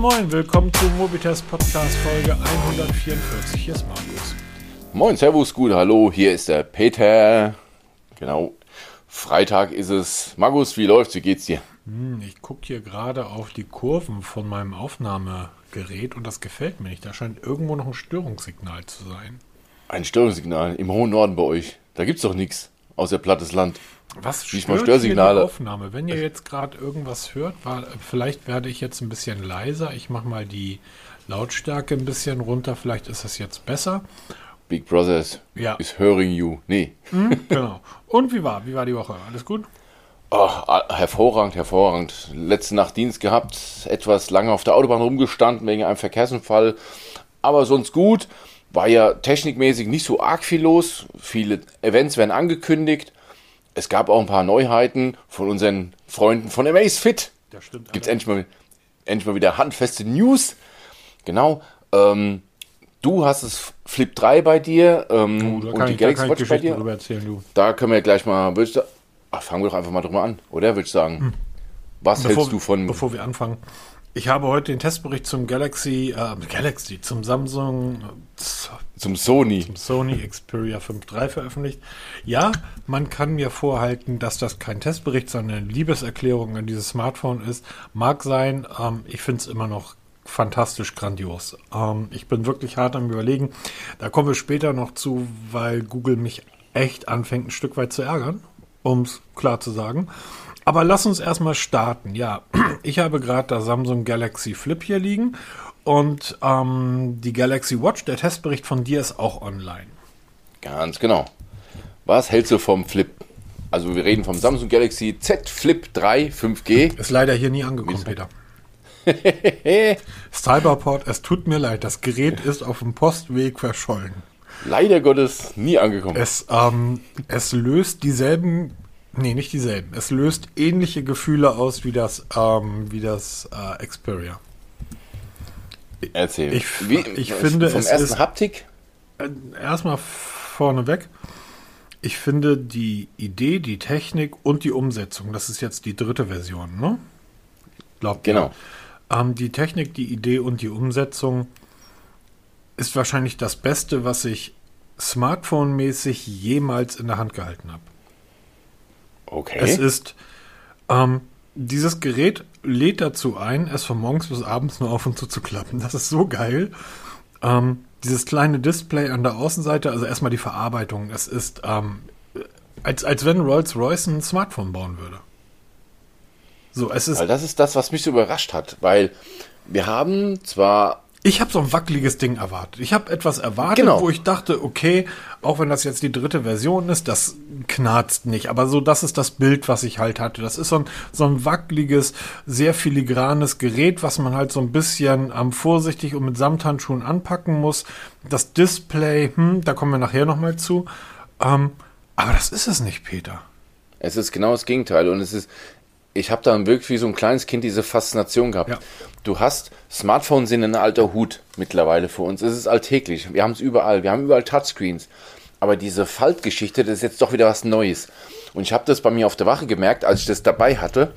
Moin, willkommen zu Mobitest Podcast Folge 144. Hier ist Markus. Moin, servus, gut, hallo, hier ist der Peter. Genau, Freitag ist es. Markus, wie läuft's, wie geht's dir? Ich gucke hier gerade auf die Kurven von meinem Aufnahmegerät und das gefällt mir nicht. Da scheint irgendwo noch ein Störungssignal zu sein. Ein Störungssignal im hohen Norden bei euch. Da gibt's doch nichts außer plattes Land. Was stört hier die Aufnahme? Wenn ihr jetzt gerade irgendwas hört, vielleicht werde ich jetzt ein bisschen leiser. Ich mache mal die Lautstärke ein bisschen runter. Vielleicht ist das jetzt besser. Big Brother is hearing you. Nee. Genau. Und wie war die Woche? Alles gut? Oh, hervorragend. Letzte Nacht Dienst gehabt. Etwas lange auf der Autobahn rumgestanden wegen einem Verkehrsunfall. Aber sonst gut. War ja technikmäßig nicht so arg viel los. Viele Events werden angekündigt. Es gab auch ein paar Neuheiten von unseren Freunden von Amazfit. Das stimmt. Gibt es endlich mal wieder handfeste News. Genau. Du hast das Flip 3 bei dir und die Galaxy Watch bei dir. Da können wir gleich mal... fangen wir doch einfach mal drüber an, oder? Würde ich sagen. Was hältst du von... Bevor wir anfangen... Ich habe heute den Testbericht zum Sony Xperia 5 III veröffentlicht. Ja, man kann mir vorhalten, dass das kein Testbericht, sondern eine Liebeserklärung an dieses Smartphone ist. Mag sein, ich finde es immer noch fantastisch grandios. Ich bin wirklich hart am Überlegen. Da kommen wir später noch zu, weil Google mich echt anfängt, ein Stück weit zu ärgern, um es klar zu sagen. Aber lass uns erstmal starten. Ja, ich habe gerade das Samsung Galaxy Flip hier liegen und die Galaxy Watch, der Testbericht von dir ist auch online. Ganz genau. Was hältst du vom Flip? Also wir reden vom Samsung Galaxy Z Flip 3 5G. Ist leider hier nie angekommen, Peter. Cyberport, es tut mir leid, das Gerät ist auf dem Postweg verschollen. Leider Gottes nie angekommen. Es löst ähnliche Gefühle aus wie das Xperia. Erzähl. Ich finde es ist... Haptik? Erstmal vorneweg. Ich finde die Idee, die Technik und die Umsetzung, das ist jetzt die dritte Version, ne? Glaubt ihr? Genau. Die Technik, die Idee und die Umsetzung ist wahrscheinlich das Beste, was ich smartphone-mäßig jemals in der Hand gehalten habe. Okay. Es ist, dieses Gerät lädt dazu ein, es von morgens bis abends nur auf und zu klappen. Das ist so geil. Dieses kleine Display an der Außenseite, also erstmal die Verarbeitung. Es ist, als wenn Rolls-Royce ein Smartphone bauen würde. So, es ist. Weil das ist das, was mich so überrascht hat, weil wir haben zwar. Ich habe so ein wackeliges Ding erwartet. Ich habe etwas erwartet, genau, wo ich dachte, okay, auch wenn das jetzt die dritte Version ist, das knarzt nicht. Aber so, das ist das Bild, was ich halt hatte. Das ist so ein wackeliges, sehr filigranes Gerät, was man halt so ein bisschen vorsichtig und mit Samthandschuhen anpacken muss. Das Display, da kommen wir nachher nochmal zu. Aber das ist es nicht, Peter. Es ist genau das Gegenteil. Und es ist... Ich habe dann wirklich wie so ein kleines Kind diese Faszination gehabt. Ja. Du hast, Smartphones sind ein alter Hut mittlerweile für uns. Es ist alltäglich. Wir haben es überall. Wir haben überall Touchscreens. Aber diese Faltgeschichte, das ist jetzt doch wieder was Neues. Und ich habe das bei mir auf der Wache gemerkt, als ich das dabei hatte.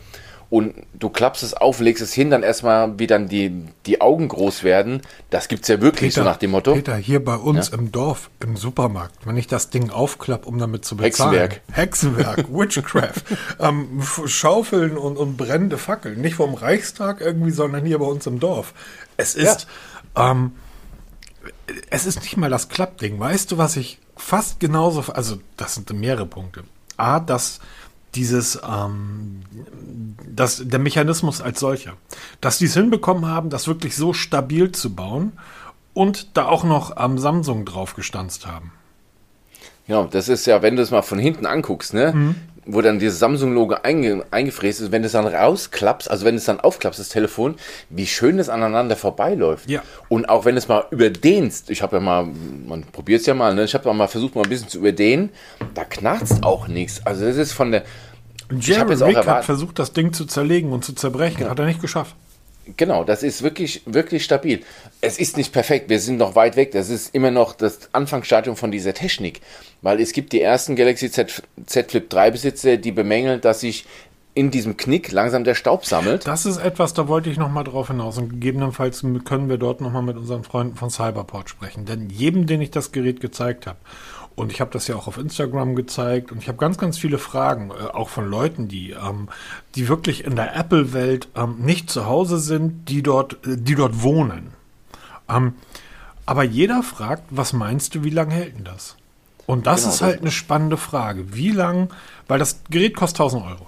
Und du klappst es auf, legst es hin, dann erstmal, wie dann die Augen groß werden. Das gibt's ja wirklich, Peter, so nach dem Motto. Peter, hier bei uns im Dorf, im Supermarkt, wenn ich das Ding aufklappe, um damit zu bezahlen. Hexenwerk, Witchcraft, Schaufeln und brennende Fackeln. Nicht vom Reichstag irgendwie, sondern hier bei uns im Dorf. Es ist, es ist nicht mal das Klappding. Weißt du, was ich fast genauso, also das sind mehrere Punkte. A, das... Dieses, der Mechanismus als solcher. Dass die es hinbekommen haben, das wirklich so stabil zu bauen und da auch noch am Samsung drauf gestanzt haben. Ja, das ist ja, wenn du es mal von hinten anguckst, ne, wo dann dieses Samsung-Logo eingefräst ist, wenn du es dann rausklappst, also wenn du es dann aufklappst, das Telefon, wie schön es aneinander vorbeiläuft. Ja. Und auch wenn es mal überdehnst, man probiert es ja mal, ne? Ich habe mal versucht, mal ein bisschen zu überdehnen, da knarzt auch nichts. Also das ist von der... Jerry Rick hat versucht, das Ding zu zerlegen und zu zerbrechen, hat er nicht geschafft. Genau, das ist wirklich, wirklich stabil. Es ist nicht perfekt, wir sind noch weit weg. Das ist immer noch das Anfangsstadium von dieser Technik. Weil es gibt die ersten Galaxy Z Flip 3 Besitzer, die bemängeln, dass sich in diesem Knick langsam der Staub sammelt. Das ist etwas, da wollte ich nochmal drauf hinaus. Und gegebenenfalls können wir dort nochmal mit unseren Freunden von Cyberport sprechen. Denn jedem, den ich das Gerät gezeigt habe, und ich habe das ja auch auf Instagram gezeigt und ich habe ganz, ganz viele Fragen, auch von Leuten, die wirklich in der Apple-Welt nicht zu Hause sind, die dort wohnen. Aber jeder fragt, was meinst du, wie lange hält denn das? Und das ist halt eine spannende Frage. Wie lang? Weil das Gerät kostet 1.000 Euro.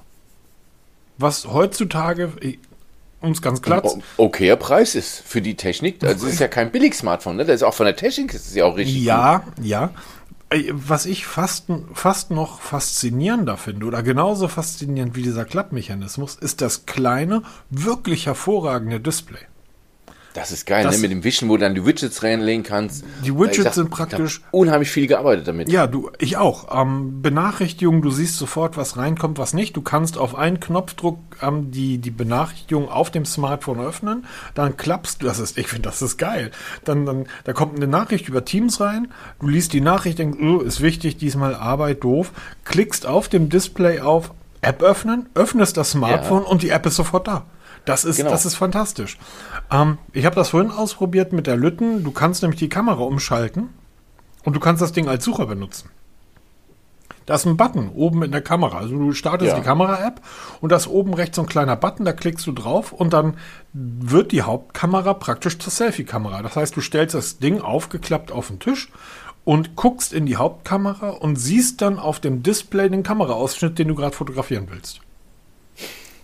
Was heutzutage, uns ganz klar, okayer Preis ist für die Technik. Das ist ja kein Billig-Smartphone, ne? Das ist auch von der Technik, das ist ja auch richtig. Ja, gut. Ja. Was ich fast noch faszinierender finde, oder genauso faszinierend wie dieser Klappmechanismus, ist das kleine, wirklich hervorragende Display. Das ist geil, das, ne? Mit dem Wischen, wo du dann die Widgets reinlegen kannst. Die Widgets sind praktisch... Ich hab unheimlich viel gearbeitet damit. Ja, ich auch. Benachrichtigungen, du siehst sofort, was reinkommt, was nicht. Du kannst auf einen Knopfdruck die Benachrichtigung auf dem Smartphone öffnen. Dann klappst du, ich finde, das ist geil. Dann da kommt eine Nachricht über Teams rein. Du liest die Nachricht, denkst, ist wichtig, diesmal Arbeit, doof. Klickst auf dem Display auf App öffnen, öffnest das Smartphone und die App ist sofort da. Das ist fantastisch. Ich habe das vorhin ausprobiert mit der Lütten. Du kannst nämlich die Kamera umschalten und du kannst das Ding als Sucher benutzen. Da ist ein Button oben in der Kamera. Also du startest die Kamera-App und da ist oben rechts so ein kleiner Button, da klickst du drauf und dann wird die Hauptkamera praktisch zur Selfie-Kamera. Das heißt, du stellst das Ding aufgeklappt auf den Tisch und guckst in die Hauptkamera und siehst dann auf dem Display den Kameraausschnitt, den du gerade fotografieren willst.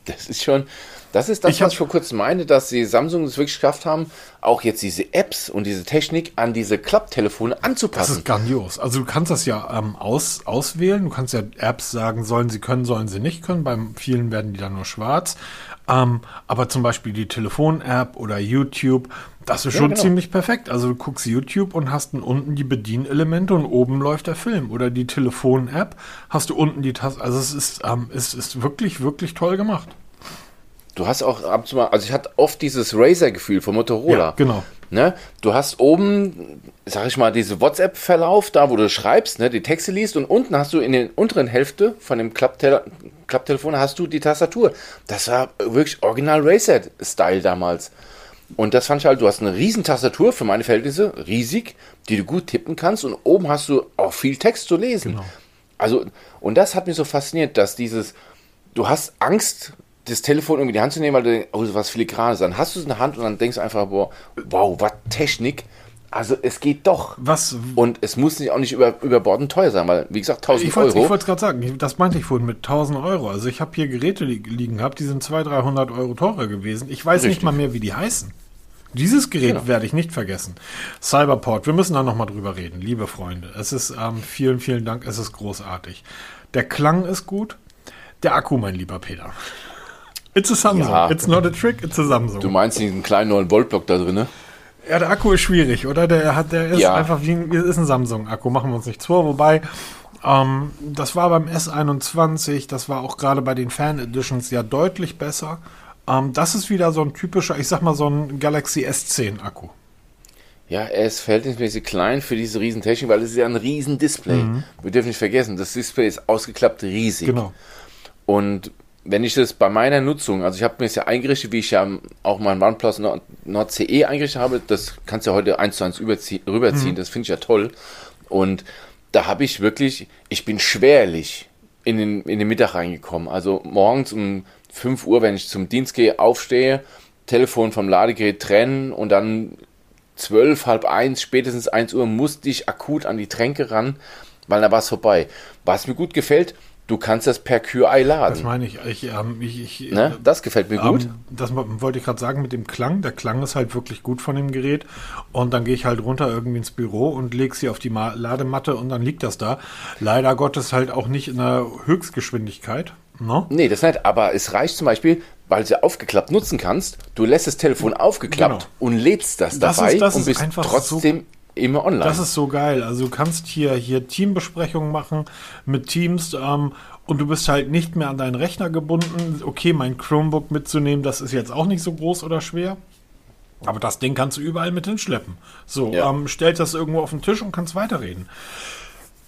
Das ist schon... Das ist das, was ich vor kurzem meine, dass die Samsung es wirklich geschafft haben, auch jetzt diese Apps und diese Technik an diese Klapptelefone anzupassen. Das ist grandios. Also du kannst das ja auswählen. Du kannst ja Apps sagen, sollen sie nicht können. Bei vielen werden die dann nur schwarz. Aber zum Beispiel die Telefon-App oder YouTube, das ist ziemlich perfekt. Also du guckst YouTube und hast dann unten die Bedienelemente und oben läuft der Film. Oder die Telefon-App hast du unten die Taste. Also es ist wirklich, wirklich toll gemacht. Du hast auch ab und zu mal, also ich hatte oft dieses Razer-Gefühl von Motorola. Ja, genau. Ne? Du hast oben, sag ich mal, diese WhatsApp-Verlauf, da wo du schreibst, ne, die Texte liest und unten hast du in der unteren Hälfte von dem Klapptelefon hast du die Tastatur. Das war wirklich original Razer-Style damals. Und das fand ich halt, du hast eine riesen Tastatur, für meine Verhältnisse, riesig, die du gut tippen kannst und oben hast du auch viel Text zu lesen. Genau. Also, und das hat mich so fasziniert, dass du hast Angst, das Telefon irgendwie in die Hand zu nehmen, weil du denkst, was Filigranes. Dann hast du es in der Hand und dann denkst du einfach, boah, wow, was Technik. Also es geht doch. Und es muss nicht auch nicht überbordend teuer sein, weil, wie gesagt, 1.000 Euro. Ich wollte es gerade sagen, das meinte ich vorhin mit 1.000 Euro. Also ich habe hier Geräte liegen gehabt, die sind 200-300 Euro teurer gewesen. Ich weiß nicht mal mehr, wie die heißen. Dieses Gerät werde ich nicht vergessen. Cyberport, wir müssen da nochmal drüber reden, liebe Freunde. Es ist, vielen, vielen Dank, es ist großartig. Der Klang ist gut, der Akku, mein lieber Peter. It's a Samsung. Ja. It's not a trick, it's a Samsung. Du meinst diesen kleinen 9-Volt-Block da drin, ne? Ja, der Akku ist schwierig, oder? Der ist einfach wie ein Samsung-Akku, machen wir uns nichts vor. Wobei, das war beim S21, das war auch gerade bei den Fan-Editions ja deutlich besser. Das ist wieder so ein typischer, ich sag mal so ein Galaxy S10-Akku. Ja, er ist verhältnismäßig klein für diese riesen Technik, weil es ist ja ein riesen Display. Mhm. Wir dürfen nicht vergessen, das Display ist ausgeklappt riesig. Genau. Und wenn ich das bei meiner Nutzung, also ich habe mir das ja eingerichtet, wie ich ja auch mein OnePlus Nord CE eingerichtet habe, das kannst du ja heute 1:1 rüberziehen, das finde ich ja toll. Und da habe ich wirklich, ich bin schwerlich in den Mittag reingekommen. Also morgens um 5 Uhr, wenn ich zum Dienst gehe, aufstehe, Telefon vom Ladegerät trennen und dann 12, halb 1, spätestens 1 Uhr musste ich akut an die Tränke ran, weil da war es vorbei. Was mir gut gefällt, du kannst das per QI laden. Das meine ich. Ne? Das gefällt mir gut. Das wollte ich gerade sagen mit dem Klang. Der Klang ist halt wirklich gut von dem Gerät. Und dann gehe ich halt runter irgendwie ins Büro und lege sie auf die Ladematte und dann liegt das da. Leider Gottes halt auch nicht in der Höchstgeschwindigkeit. No? Nee, das nicht. Aber es reicht zum Beispiel, weil du ja aufgeklappt nutzen kannst. Du lässt das Telefon aufgeklappt und lädst das dabei und bist trotzdem... So immer online. Das ist so geil. Also du kannst hier Teambesprechungen machen mit Teams und du bist halt nicht mehr an deinen Rechner gebunden. Okay, mein Chromebook mitzunehmen, das ist jetzt auch nicht so groß oder schwer. Aber das Ding kannst du überall mit hinschleppen. So, stellst das irgendwo auf den Tisch und kannst weiterreden.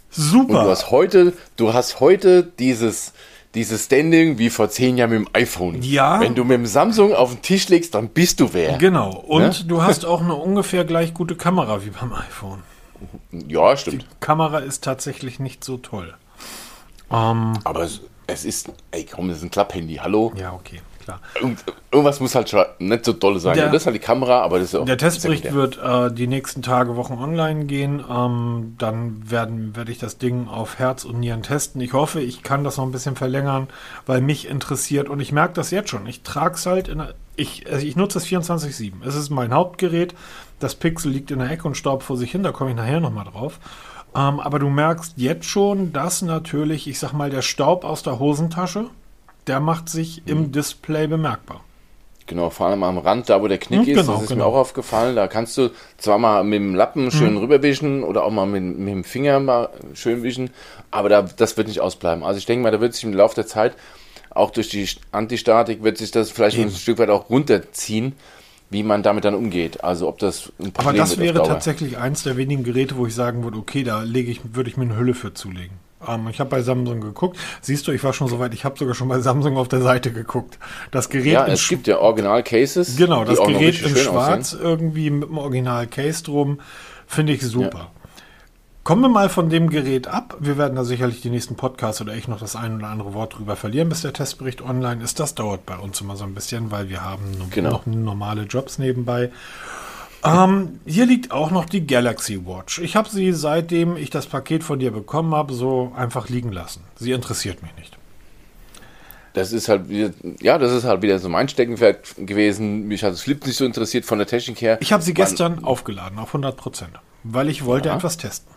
Super. Und du hast heute dieses dieses Standing wie vor 10 Jahren mit dem iPhone. Ja. Wenn du mit dem Samsung auf den Tisch legst, dann bist du wer. Genau. Und du hast auch eine ungefähr gleich gute Kamera wie beim iPhone. Ja, stimmt. Die Kamera ist tatsächlich nicht so toll. Aber es ist, ey komm, das ist ein Klapp-Handy, hallo? Ja, okay, klar. Irgendwas muss halt schon nicht so doll sein. Und das ist halt die Kamera, aber das ist auch... Der Testbericht wird die nächsten Tage, Wochen online gehen. Dann werde ich das Ding auf Herz und Nieren testen. Ich hoffe, ich kann das noch ein bisschen verlängern, weil mich interessiert. Und ich merke das jetzt schon. Ich trage es halt ich nutze es 24/7. Es ist mein Hauptgerät. Das Pixel liegt in der Ecke und staubt vor sich hin. Da komme ich nachher nochmal drauf. Aber du merkst jetzt schon, dass natürlich, ich sag mal, der Staub aus der Hosentasche, der macht sich im Display bemerkbar. Genau, vor allem am Rand, da wo der Knick ist, genau, das ist mir auch aufgefallen. Da kannst du zwar mal mit dem Lappen schön rüberwischen oder auch mal mit dem Finger mal schön wischen, aber das wird nicht ausbleiben. Also ich denke mal, da wird sich im Laufe der Zeit, auch durch die Antistatik, wird sich das vielleicht ein Stück weit auch runterziehen, wie man damit dann umgeht. Also ob das ein Problem ist. Aber das wäre tatsächlich eins der wenigen Geräte, wo ich sagen würde, okay, da würde ich mir eine Hülle für zulegen. Ich habe bei Samsung geguckt. Siehst du, ich war schon so weit, ich habe sogar schon bei Samsung auf der Seite geguckt. Das Gerät es gibt ja Original-Cases. Genau, das Gerät in schwarz aussehen. Irgendwie mit dem Original-Case drum, finde ich super. Ja. Kommen wir mal von dem Gerät ab. Wir werden da sicherlich die nächsten Podcasts oder ich noch das ein oder andere Wort drüber verlieren, bis der Testbericht online ist. Das dauert bei uns immer so ein bisschen, weil wir haben noch normale Jobs nebenbei. Hier liegt auch noch die Galaxy Watch. Ich habe sie, seitdem ich das Paket von dir bekommen habe, so einfach liegen lassen. Sie interessiert mich nicht. Das ist halt wieder so mein Steckenpferd gewesen. Mich hat das Flip nicht so interessiert von der Technik her. Ich habe sie gestern aufgeladen auf 100%, weil ich wollte etwas testen.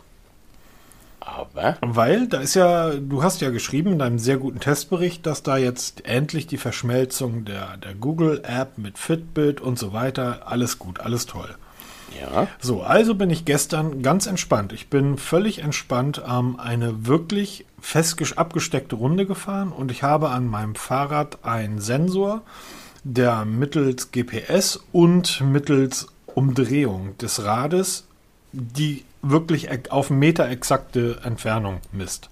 Aber? Weil, du hast ja geschrieben in deinem sehr guten Testbericht, dass da jetzt endlich die Verschmelzung der Google-App mit Fitbit und so weiter, alles gut, alles toll. Ja. So, also bin ich gestern ganz entspannt. Ich bin völlig entspannt eine wirklich fest abgesteckte Runde gefahren und ich habe an meinem Fahrrad einen Sensor, der mittels GPS und mittels Umdrehung des Rades die wirklich auf Meter exakte Entfernung misst.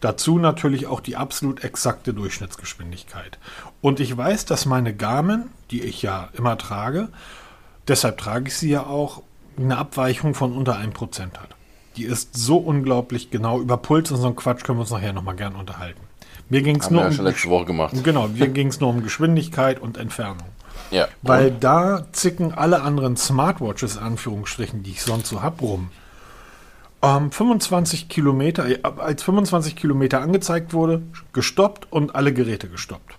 Dazu natürlich auch die absolut exakte Durchschnittsgeschwindigkeit. Und ich weiß, dass meine Garmin, die ich ja immer trage, deshalb trage ich sie ja auch, eine Abweichung von unter 1% hat. Die ist so unglaublich genau. Über Puls und so einen Quatsch können wir uns nachher nochmal gern unterhalten. Mir ging es nur um letzte Woche gemacht. Genau, mir ging es nur um Geschwindigkeit und Entfernung. Ja. Weil da zicken alle anderen Smartwatches, in Anführungsstrichen, die ich sonst so habe, rum. 25 Kilometer angezeigt wurde, gestoppt und alle Geräte gestoppt.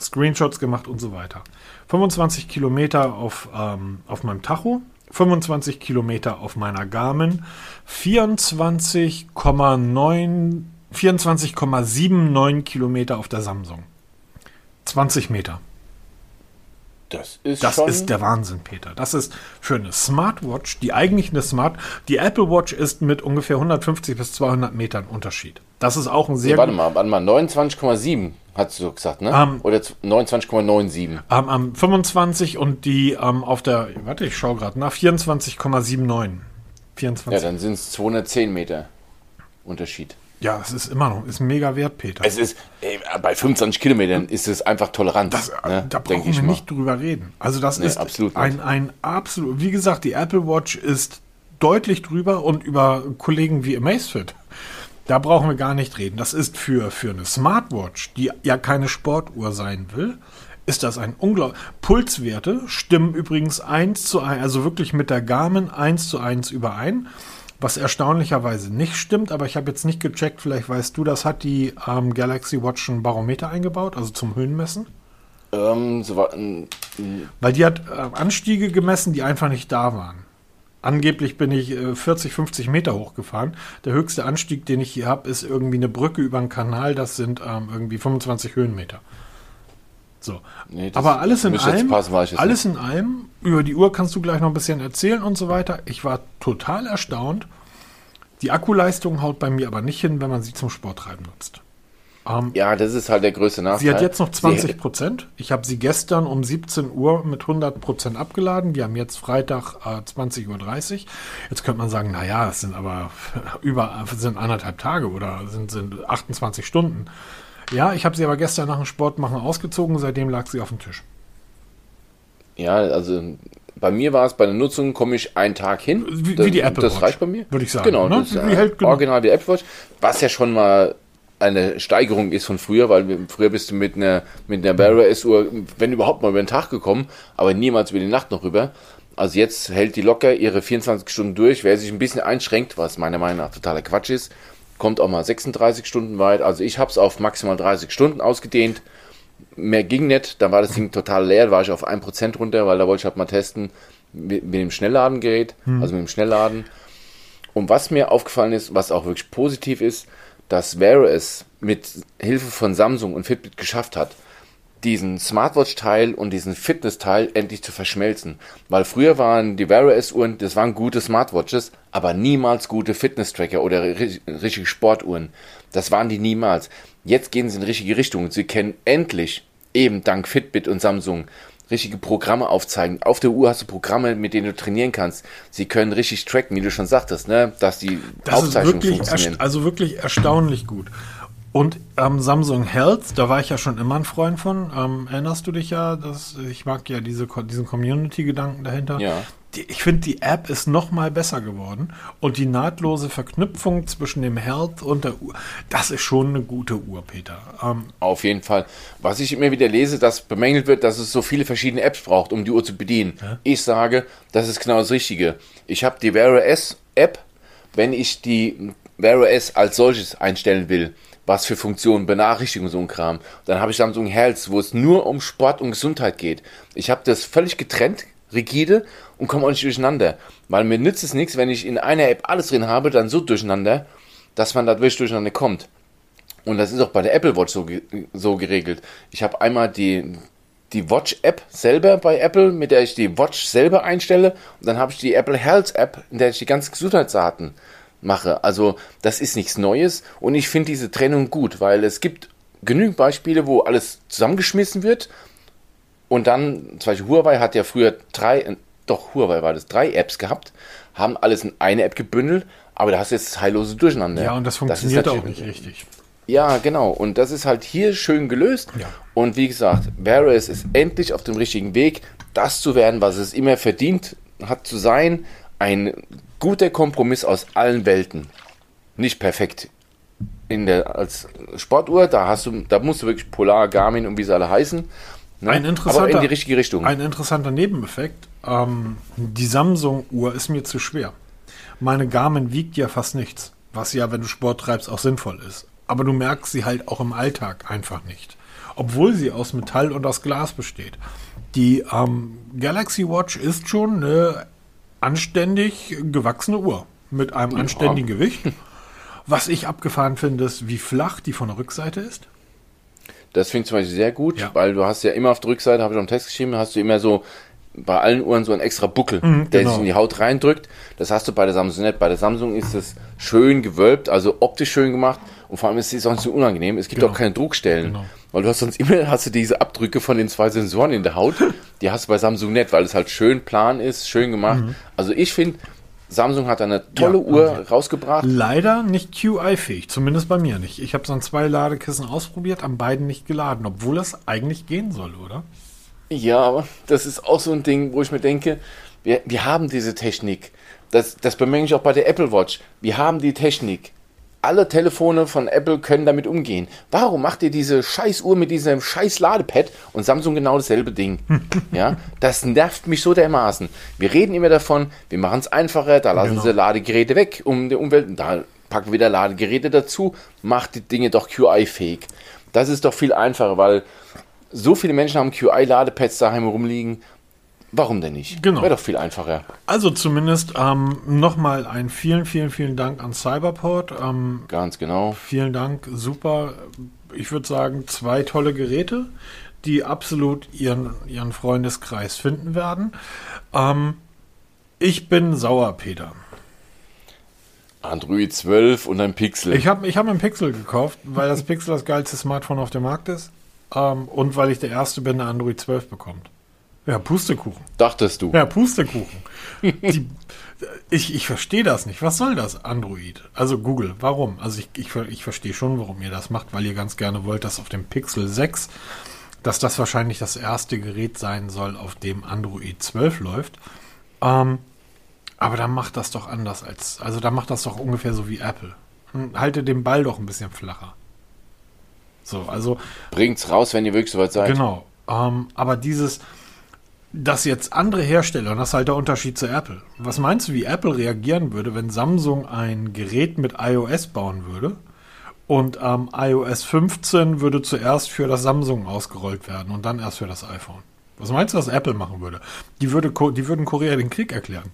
Screenshots gemacht und so weiter. 25 Kilometer auf meinem Tacho, 25 Kilometer auf meiner Garmin, 24,79 Kilometer auf der Samsung. 20 Meter. Das ist der Wahnsinn, Peter. Das ist für eine Smartwatch, die Apple Watch ist mit ungefähr 150 bis 200 Metern Unterschied. Das ist auch ein sehr... Warte mal, 29,7 hast du gesagt, ne? Oder 29,97. 25 und die auf der... Warte, ich schaue gerade nach. 24,79. 24. Ja, dann sind es 210 Meter Unterschied. Ja, es ist immer noch, ist ein mega Wert, Peter. Es ist, bei 25 Kilometern ist es einfach tolerant. Da brauchen wir nicht drüber reden. Also das ist absolut ein absolut, wie gesagt, die Apple Watch ist deutlich drüber und über Kollegen wie Amazfit, da brauchen wir gar nicht reden. Das ist für eine Smartwatch, die ja keine Sportuhr sein will, ist das ein unglaublich... Pulswerte stimmen übrigens 1:1, also wirklich mit der Garmin 1:1 überein. Was erstaunlicherweise nicht stimmt, aber ich habe jetzt nicht gecheckt, vielleicht weißt du, das hat die Galaxy Watch einen Barometer eingebaut, also zum Höhenmessen? Weil die hat Anstiege gemessen, die einfach nicht da waren. Angeblich bin ich 40, 50 Meter hochgefahren. Der höchste Anstieg, den ich hier habe, ist irgendwie eine Brücke über einen Kanal, das sind irgendwie 25 Höhenmeter. So. Nee, aber alles in allem, über die Uhr kannst du gleich noch ein bisschen erzählen und so weiter. Ich war total erstaunt. Die Akkuleistung haut bei mir aber nicht hin, wenn man sie zum Sporttreiben nutzt. Das ist halt der größte Nachteil. Sie hat jetzt noch 20%. Ich habe sie gestern um 17 Uhr mit 100% abgeladen. Wir haben jetzt Freitag 20.30 Uhr. Jetzt könnte man sagen, naja, es sind 1,5 Tage oder sind 28 Stunden. Ja, ich habe sie aber gestern nach dem Sportmachen ausgezogen, seitdem lag sie auf dem Tisch. Ja, also bei mir war es, bei der Nutzung komme ich einen Tag hin. Wie die Apple Watch. Das reicht bei mir. Würde ich sagen. Genau, ne? Das hält original wie die Apple Watch, was ja schon mal eine Steigerung ist von früher, weil früher bist du mit einer Wear OS-Uhr, wenn überhaupt, mal über den Tag gekommen, aber niemals über die Nacht noch rüber. Also jetzt hält die locker ihre 24 Stunden durch. Wer sich ein bisschen einschränkt, was meiner Meinung nach totaler Quatsch ist, kommt auch mal 36 Stunden weit. Also ich habe es auf maximal 30 Stunden ausgedehnt. Mehr ging nicht. Dann war das Ding total leer. Da war ich auf 1% runter, weil da wollte ich halt mal testen mit dem Schnellladengerät, also mit dem Schnellladen. Und was mir aufgefallen ist, was auch wirklich positiv ist, dass Wear OS mit Hilfe von Samsung und Fitbit geschafft hat, diesen Smartwatch-Teil und diesen Fitness-Teil endlich zu verschmelzen. Weil früher waren die Wear OS-Uhren, das waren gute Smartwatches, aber niemals gute Fitness-Tracker oder richtige Sportuhren. Das waren die niemals. Jetzt gehen sie in die richtige Richtung und sie können endlich, eben dank Fitbit und Samsung, richtige Programme aufzeigen. Auf der Uhr hast du Programme, mit denen du trainieren kannst. Sie können richtig tracken, wie du schon sagtest, ne? Dass die Aufzeichnungen funktionieren. Also wirklich erstaunlich gut. Und Samsung Health, da war ich ja schon immer ein Freund von. Erinnerst du dich ja? Ich mag ja diesen Community-Gedanken dahinter. Ja. Ich finde, die App ist noch mal besser geworden. Und die nahtlose Verknüpfung zwischen dem Health und der Uhr, das ist schon eine gute Uhr, Peter. Auf jeden Fall. Was ich immer wieder lese, dass bemängelt wird, dass es so viele verschiedene Apps braucht, um die Uhr zu bedienen. Ja. Ich sage, das ist genau das Richtige. Ich habe die Wear OS App, wenn ich die Wear OS als solches einstellen will. Was für Funktionen, Benachrichtigungen, so ein Kram. Dann habe ich Samsung Health, wo es nur um Sport und Gesundheit geht. Ich habe das völlig getrennt, rigide, und komme auch nicht durcheinander. Weil mir nützt es nichts, wenn ich in einer App alles drin habe, dann so durcheinander, dass man da wirklich durcheinander kommt. Und das ist auch bei der Apple Watch so geregelt. Ich habe einmal die Watch-App selber bei Apple, mit der ich die Watch selber einstelle. Und dann habe ich die Apple Health-App, in der ich die ganzen Gesundheitsdaten mache. Also das ist nichts Neues und ich finde diese Trennung gut, weil es gibt genügend Beispiele, wo alles zusammengeschmissen wird und dann, zum Beispiel Huawei hat ja früher drei Apps gehabt, haben alles in eine App gebündelt, aber da hast du jetzt heillose Durcheinander. Ja, und das funktioniert auch nicht richtig. Ja, genau. Und das ist halt hier schön gelöst. Ja. Und wie gesagt, Wear OS ist endlich auf dem richtigen Weg, das zu werden, was es immer verdient hat zu sein, ein guter Kompromiss aus allen Welten. Nicht perfekt. Als Sportuhr, da musst du wirklich Polar, Garmin und wie sie alle heißen. Ne? Aber in die richtige Richtung. Ein interessanter Nebeneffekt. Die Samsung-Uhr ist mir zu schwer. Meine Garmin wiegt ja fast nichts. Was ja, wenn du Sport treibst, auch sinnvoll ist. Aber du merkst sie halt auch im Alltag einfach nicht. Obwohl sie aus Metall und aus Glas besteht. Die Galaxy Watch ist schon eine anständig gewachsene Uhr mit einem anständigen Gewicht. Was ich abgefahren finde, ist, wie flach die von der Rückseite ist. Das finde ich zum Beispiel sehr gut, ja. Weil du hast ja immer auf der Rückseite, habe ich noch einen Test geschrieben, hast du immer so bei allen Uhren so einen extra Buckel, der sich in die Haut reindrückt. Das hast du bei der Samsung nicht. Bei der Samsung ist es schön gewölbt, also optisch schön gemacht und vor allem ist es auch nicht so unangenehm. Es gibt auch keine Druckstellen. Genau. Weil du hast sonst immer diese Abdrücke von den zwei Sensoren in der Haut. Die hast du bei Samsung nicht, weil es halt schön plan ist, schön gemacht. Mhm. Also ich finde, Samsung hat eine tolle Uhr rausgebracht. Leider nicht QI-fähig, zumindest bei mir nicht. Ich habe so 2 Ladekissen ausprobiert, an beiden nicht geladen, obwohl das eigentlich gehen soll, oder? Ja, aber das ist auch so ein Ding, wo ich mir denke, wir haben diese Technik. Das bemängle ich auch bei der Apple Watch. Wir haben die Technik. Alle Telefone von Apple können damit umgehen. Warum macht ihr diese Scheißuhr mit diesem scheiß Ladepad und Samsung genau dasselbe Ding? Ja, das nervt mich so dermaßen. Wir reden immer davon, wir machen es einfacher, da lassen sie Ladegeräte weg, um der Umwelt, da packen wir wieder Ladegeräte dazu, macht die Dinge doch QI-fähig. Das ist doch viel einfacher, weil so viele Menschen haben QI-Ladepads daheim rumliegen. Warum denn nicht? Genau. Wäre doch viel einfacher. Also zumindest nochmal ein vielen, vielen, vielen Dank an Cyberport. Ganz genau. Vielen Dank, super. Ich würde sagen, 2 tolle Geräte, die absolut ihren Freundeskreis finden werden. Ich bin sauer, Peter. Android 12 und ein Pixel. Ich hab einen Pixel gekauft, weil das Pixel das geilste Smartphone auf dem Markt ist und weil ich der Erste bin, der Android 12 bekommt. Ja, Pustekuchen. Dachtest du. Ja, Pustekuchen. Ich verstehe das nicht. Was soll das, Android? Also Google, warum? Also ich verstehe schon, warum ihr das macht, weil ihr ganz gerne wollt, dass auf dem Pixel 6, dass das wahrscheinlich das erste Gerät sein soll, auf dem Android 12 läuft. Aber dann macht das doch anders als, also dann macht das doch ungefähr so wie Apple. Halte den Ball doch ein bisschen flacher. So, also bringt's raus, wenn ihr wirklich so weit seid. Genau. Aber dieses, dass jetzt andere Hersteller, und das ist halt der Unterschied zu Apple. Was meinst du, wie Apple reagieren würde, wenn Samsung ein Gerät mit iOS bauen würde und iOS 15 würde zuerst für das Samsung ausgerollt werden und dann erst für das iPhone? Was meinst du, was Apple machen würde? Die würden Korea den Krieg erklären.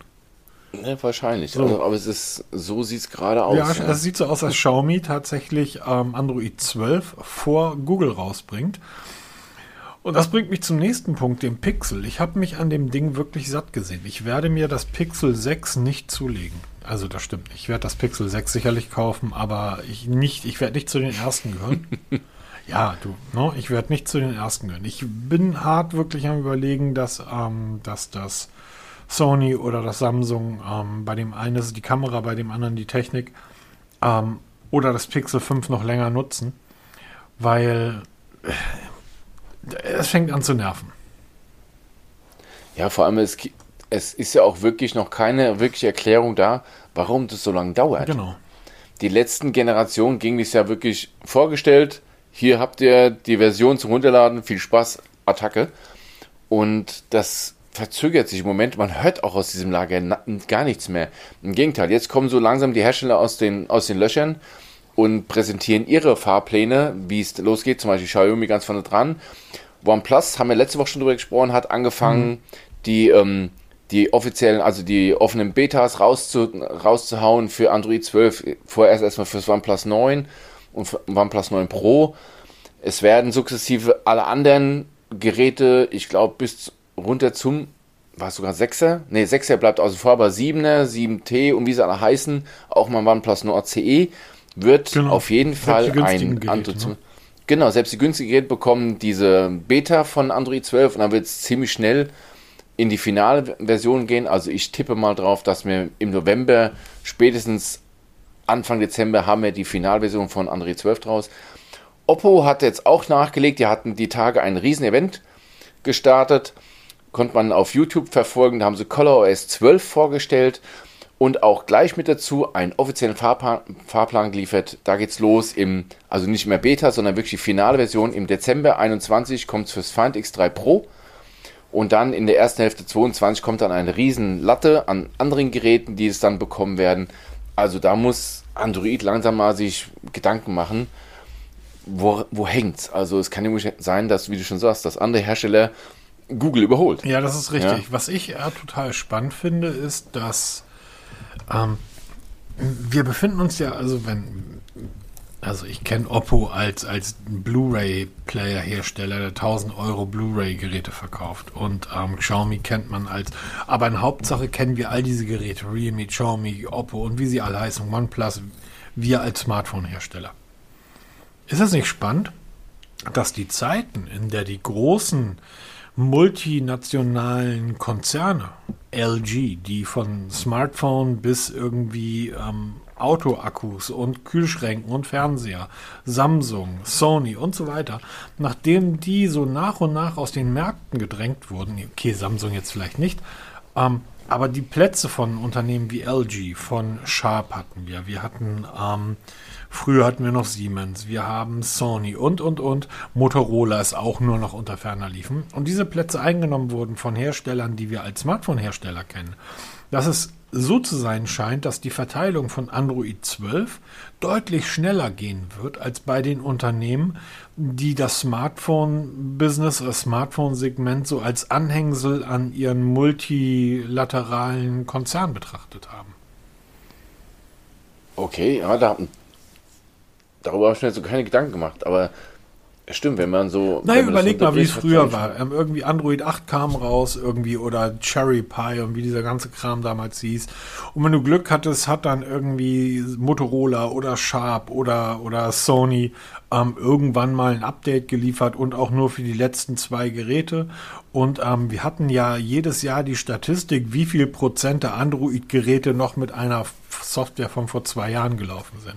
Ja, wahrscheinlich. So. Also, aber es ist, so sieht es gerade aus. Ja, das sieht so aus, als Xiaomi tatsächlich Android 12 vor Google rausbringt. Und das bringt mich zum nächsten Punkt, dem Pixel. Ich habe mich an dem Ding wirklich satt gesehen. Ich werde mir das Pixel 6 nicht zulegen. Also das stimmt nicht. Ich werde das Pixel 6 sicherlich kaufen, aber ich werde nicht zu den Ersten gehören. Ja, du, no, ich werde nicht zu den Ersten gehören. Ich bin hart wirklich am Überlegen, dass das Sony oder das Samsung, bei dem einen ist die Kamera, bei dem anderen die Technik, oder das Pixel 5 noch länger nutzen, weil... Es fängt an zu nerven. Ja, vor allem, es ist ja auch wirklich noch keine wirkliche Erklärung da, warum das so lange dauert. Genau. Die letzten Generationen ging es ja wirklich vorgestellt, hier habt ihr die Version zum Runterladen, viel Spaß, Attacke. Und das verzögert sich im Moment, man hört auch aus diesem Lager gar nichts mehr. Im Gegenteil, jetzt kommen so langsam die Hersteller aus den Löchern und präsentieren ihre Fahrpläne, wie es losgeht. Zum Beispiel Xiaomi ganz vorne dran. OnePlus, haben wir letzte Woche schon drüber gesprochen, hat angefangen, die offiziellen, also die offenen Betas rauszuhauen für Android 12. Vorerst erstmal fürs OnePlus 9 und OnePlus 9 Pro. Es werden sukzessive alle anderen Geräte, ich glaube, bis runter zum, war es sogar 6er? Ne, 6er bleibt außen vor, aber 7er, 7T und wie sie alle heißen, auch mal OnePlus Nord CE. Wird genau, auf jeden Fall ein Android. Ne? Genau, selbst die günstigen Geräte bekommen diese Beta von Android 12 und dann wird es ziemlich schnell in die finale Version gehen. Also ich tippe mal drauf, dass wir im November, spätestens Anfang Dezember, haben wir die Finalversion von Android 12 draus. Oppo hat jetzt auch nachgelegt, die hatten die Tage ein Riesen-Event gestartet, konnte man auf YouTube verfolgen, da haben sie ColorOS 12 vorgestellt. Und auch gleich mit dazu einen offiziellen Fahrplan geliefert. Da geht's los also nicht mehr Beta, sondern wirklich die finale Version. Im Dezember 21 kommt's fürs Find X3 Pro. Und dann in der ersten Hälfte 22 kommt dann eine riesen Latte an anderen Geräten, die es dann bekommen werden. Also da muss Android langsam mal sich Gedanken machen, wo hängt's? Also es kann nämlich sein, dass, wie du schon sagst, dass andere Hersteller Google überholt. Ja, das ist richtig. Ja? Was ich total spannend finde, ist, dass wir befinden uns ja, also ich kenne Oppo als Blu-ray-Player-Hersteller, der 1.000 Euro Blu-ray-Geräte verkauft, und Xiaomi kennt man aber in Hauptsache kennen wir all diese Geräte, Realme, Xiaomi, Oppo und wie sie alle heißen, OnePlus, wir als Smartphone-Hersteller. Ist das nicht spannend, dass die Zeiten, in der die großen multinationalen Konzerne, LG, die von Smartphone bis irgendwie Autoakkus und Kühlschränken und Fernseher, Samsung, Sony und so weiter, nachdem die so nach und nach aus den Märkten gedrängt wurden, okay, Samsung jetzt vielleicht nicht, aber die Plätze von Unternehmen wie LG, von Sharp hatten wir, früher hatten wir noch Siemens, wir haben Sony und. Motorola ist auch nur noch unter ferner Liefen. Und diese Plätze eingenommen wurden von Herstellern, die wir als Smartphone-Hersteller kennen. Dass es so zu sein scheint, dass die Verteilung von Android 12 deutlich schneller gehen wird, als bei den Unternehmen, die das Smartphone-Business, das Smartphone-Segment so als Anhängsel an ihren multilateralen Konzern betrachtet haben. Okay, ja, darüber habe ich mir so keine Gedanken gemacht, aber Stimmt, wenn man so... Nein, überleg mal, wie es früher war. Irgendwie Android 8 kam raus irgendwie oder Cherry Pie und wie dieser ganze Kram damals hieß. Und wenn du Glück hattest, hat dann irgendwie Motorola oder Sharp oder Sony irgendwann mal ein Update geliefert und auch nur für die letzten zwei Geräte. Und wir hatten ja jedes Jahr die Statistik, wie viel Prozent der Android-Geräte noch mit einer Software von vor 2 Jahren gelaufen sind.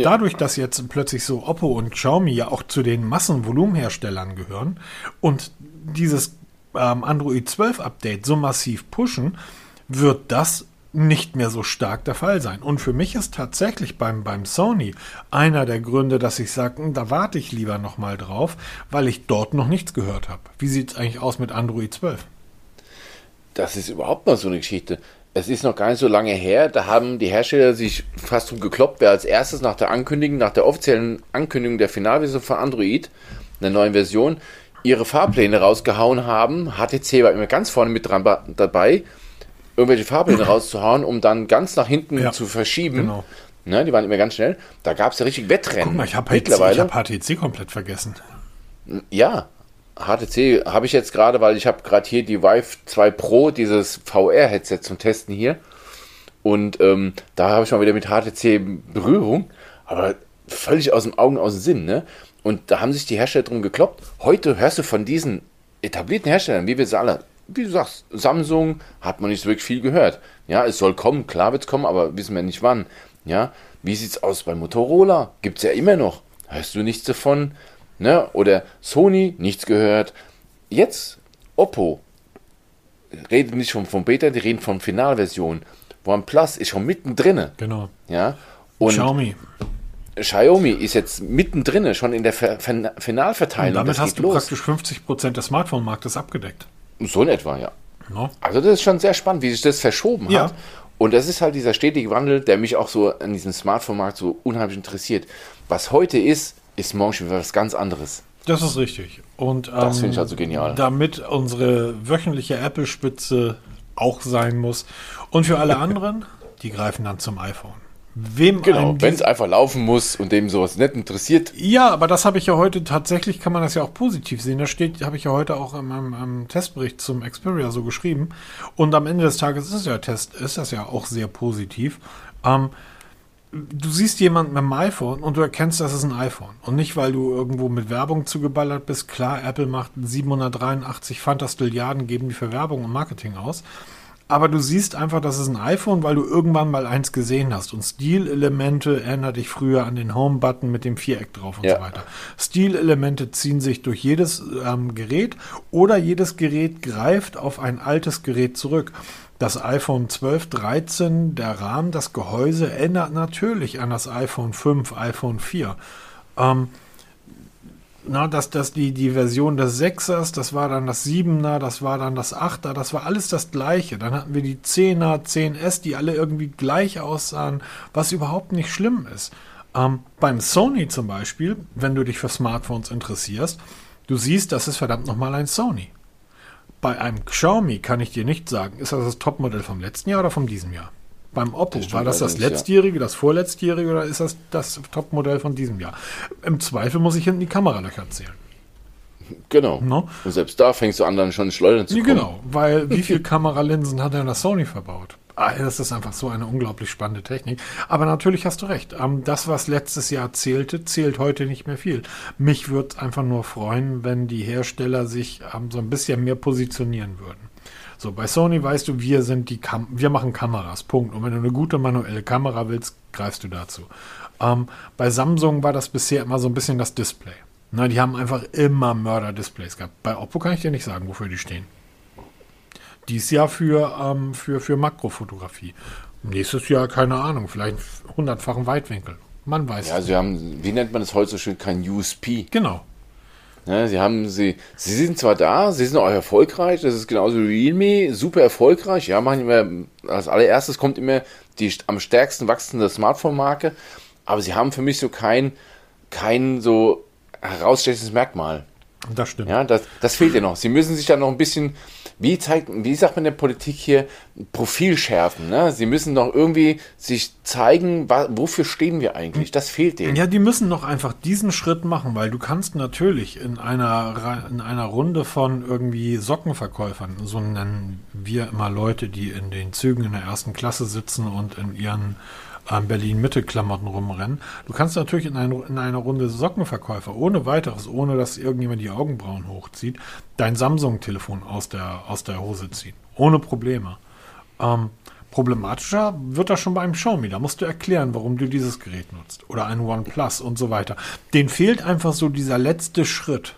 Dadurch, dass jetzt plötzlich so Oppo und Xiaomi ja auch zu den Massenvolumenherstellern gehören und dieses Android 12 Update so massiv pushen, wird das nicht mehr so stark der Fall sein. Und für mich ist tatsächlich beim Sony einer der Gründe, dass ich sage, da warte ich lieber nochmal drauf, weil ich dort noch nichts gehört habe. Wie sieht es eigentlich aus mit Android 12? Das ist überhaupt mal so eine Geschichte. Es ist noch gar nicht so lange her, da haben die Hersteller sich fast drum gekloppt, wer als erstes nach der offiziellen Ankündigung der Finalversion von Android, einer neuen Version, ihre Fahrpläne rausgehauen haben. HTC war immer ganz vorne mit dran dabei, irgendwelche Fahrpläne rauszuhauen, um dann ganz nach hinten zu verschieben. Genau. Ne, die waren immer ganz schnell. Da gab es ja richtig Wettrennen. Guck mal, ich habe HTC komplett vergessen. Ja, HTC habe ich jetzt gerade, weil ich habe gerade hier die Vive 2 Pro, dieses VR-Headset zum Testen hier. Und da habe ich mal wieder mit HTC Berührung, aber völlig aus den Augen, aus dem Sinn, ne? Und da haben sich die Hersteller drum gekloppt. Heute hörst du von diesen etablierten Herstellern, wie wir es alle, wie du sagst, Samsung, hat man nicht wirklich viel gehört. Ja, es soll kommen, klar wird es kommen, aber wissen wir nicht wann. Ja, wie sieht es aus bei Motorola? Gibt es ja immer noch. Hörst du nichts davon? Ne? Oder Sony, nichts gehört. Jetzt Oppo. Reden nicht von Beta, die reden von Finalversion. OnePlus ist schon mittendrin. Genau. Ja? Und Xiaomi ist jetzt mittendrin, schon in der Finalverteilung. Und damit hast du praktisch 50% des Smartphone-Marktes abgedeckt. So in etwa, ja. No. Also das ist schon sehr spannend, wie sich das verschoben hat. Und das ist halt dieser stetige Wandel, der mich auch so an diesem Smartphone-Markt so unheimlich interessiert. Was heute ist morgen schon wieder was ganz anderes. Das ist richtig. Und das finde ich also genial. Damit unsere wöchentliche Apple-Spitze auch sein muss. Und für alle anderen, die greifen dann zum iPhone. Genau, wenn es einfach laufen muss und dem sowas nicht interessiert. Ja, aber das habe ich ja heute tatsächlich, kann man das ja auch positiv sehen. Das habe ich ja heute auch in meinem Testbericht zum Xperia so geschrieben. Und am Ende des Tages ist das ja auch sehr positiv. Du siehst jemanden mit einem iPhone und du erkennst, das ist ein iPhone. Und nicht, weil du irgendwo mit Werbung zugeballert bist. Klar, Apple macht 783 Fantastilliarden, geben die für Werbung und Marketing aus. Aber du siehst einfach, das ist ein iPhone, weil du irgendwann mal eins gesehen hast. Und Stilelemente erinnert dich früher an den Home-Button mit dem Viereck drauf und so weiter. Stilelemente ziehen sich durch jedes Gerät oder jedes Gerät greift auf ein altes Gerät zurück. Das iPhone 12, 13, der Rahmen, das Gehäuse erinnert natürlich an das iPhone 5, iPhone 4. Die Version des 6ers, das war dann das 7er, das war dann das 8er, das war alles das Gleiche. Dann hatten wir die 10er, 10S, die alle irgendwie gleich aussahen, was überhaupt nicht schlimm ist. Beim Sony zum Beispiel, wenn du dich für Smartphones interessierst, du siehst, das ist verdammt nochmal ein Sony. Bei einem Xiaomi kann ich dir nicht sagen, ist das das Topmodell vom letzten Jahr oder von diesem Jahr? Beim Oppo, war das letztjährige, das vorletztjährige oder ist das Topmodell von diesem Jahr? Im Zweifel muss ich hinten die Kameralöcher zählen. Genau. No? Und selbst da fängst du an, dann schon schleudern zu kommen. Genau, weil wie viele Kameralinsen hat denn das Sony verbaut? Das ist einfach so eine unglaublich spannende Technik. Aber natürlich hast du recht. Das, was letztes Jahr zählte, zählt heute nicht mehr viel. Mich würde es einfach nur freuen, wenn die Hersteller sich so ein bisschen mehr positionieren würden. So, bei Sony weißt du, wir machen Kameras, Punkt. Und wenn du eine gute manuelle Kamera willst, greifst du dazu. Bei Samsung war das bisher immer so ein bisschen das Display. Na, die haben einfach immer Mörder-Displays gehabt. Bei Oppo kann ich dir nicht sagen, wofür die stehen. Dies Jahr für Makrofotografie. Nächstes Jahr, keine Ahnung, vielleicht 100-fachen Weitwinkel. Man weiß es. Ja, also sie haben, wie nennt man das heute so schön, kein USP. Genau. Ja, sie sind zwar da, sie sind auch erfolgreich, das ist genauso wie Realme, super erfolgreich. Ja, machen immer, als allererstes kommt immer die am stärksten wachsende Smartphone-Marke, aber sie haben für mich so kein so herausstechendes Merkmal. Das stimmt. Ja, das fehlt ja noch. Sie müssen sich da noch ein bisschen wie sagt man in der Politik hier, Profil schärfen. Ne? Sie müssen doch irgendwie sich zeigen, wofür stehen wir eigentlich. Das fehlt denen. Ja, die müssen doch einfach diesen Schritt machen, weil du kannst natürlich in einer Runde von irgendwie Sockenverkäufern, so nennen wir immer Leute, die in den Zügen in der ersten Klasse sitzen und in ihren Berlin-Mitte-Klamotten rumrennen. Du kannst natürlich in einer Runde Sockenverkäufer ohne weiteres, ohne dass irgendjemand die Augenbrauen hochzieht, dein Samsung-Telefon aus der Hose ziehen. Ohne Probleme. Problematischer wird das schon bei einem Xiaomi. Da musst du erklären, warum du dieses Gerät nutzt. Oder ein OnePlus und so weiter. Denen fehlt einfach so dieser letzte Schritt.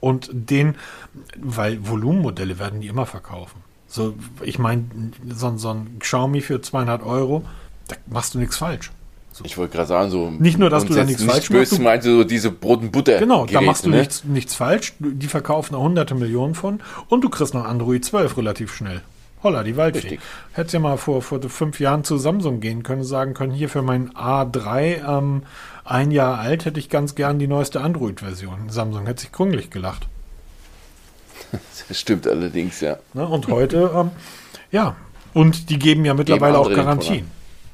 Und weil Volumenmodelle werden die immer verkaufen. So, ich meine, so ein Xiaomi für 200 €, da machst du nichts falsch. So. Ich wollte gerade sagen, so nicht nur, dass du da nichts falsch machst. Du meinst so diese Brot- und Butter. Genau, da machst du nichts falsch. Die verkaufen da hunderte Millionen von und du kriegst noch Android 12 relativ schnell. Holla, die Waldfee. Hättest ja mal vor 5 Jahren zu Samsung gehen können, sagen können, hier für meinen A3, ein Jahr alt, hätte ich ganz gern die neueste Android-Version. Samsung hätte sich gründlich gelacht. Das stimmt allerdings, ja. Na, und heute, ja. Und die geben ja mittlerweile auch Garantien.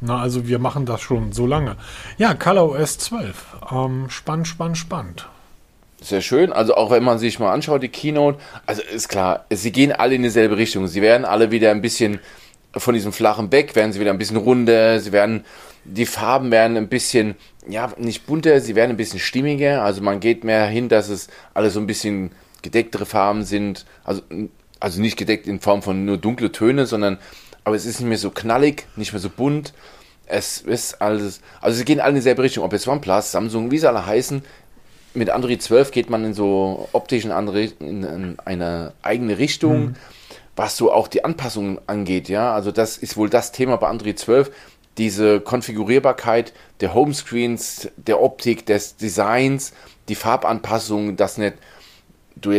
Na, also wir machen das schon so lange. Ja, ColorOS 12. Spannend. Sehr schön. Also auch wenn man sich mal anschaut, die Keynote, also ist klar, sie gehen alle in dieselbe Richtung. Sie werden alle wieder ein bisschen von diesem flachen Back, werden sie wieder ein bisschen runder, die Farben werden ein bisschen, ja, nicht bunter, sie werden ein bisschen stimmiger. Also man geht mehr hin, dass es alles so ein bisschen gedecktere Farben sind. Also nicht gedeckt in Form von nur dunkle Töne, aber es ist nicht mehr so knallig, nicht mehr so bunt. Es ist alles, also sie gehen alle in dieselbe Richtung. Ob jetzt OnePlus, Samsung, wie sie alle heißen, mit Android 12 geht man in so optischen in eine eigene Richtung, was so auch die Anpassungen angeht. Ja, also das ist wohl das Thema bei Android 12, diese Konfigurierbarkeit der Homescreens, der Optik, des Designs, die Farbanpassung, dass nicht du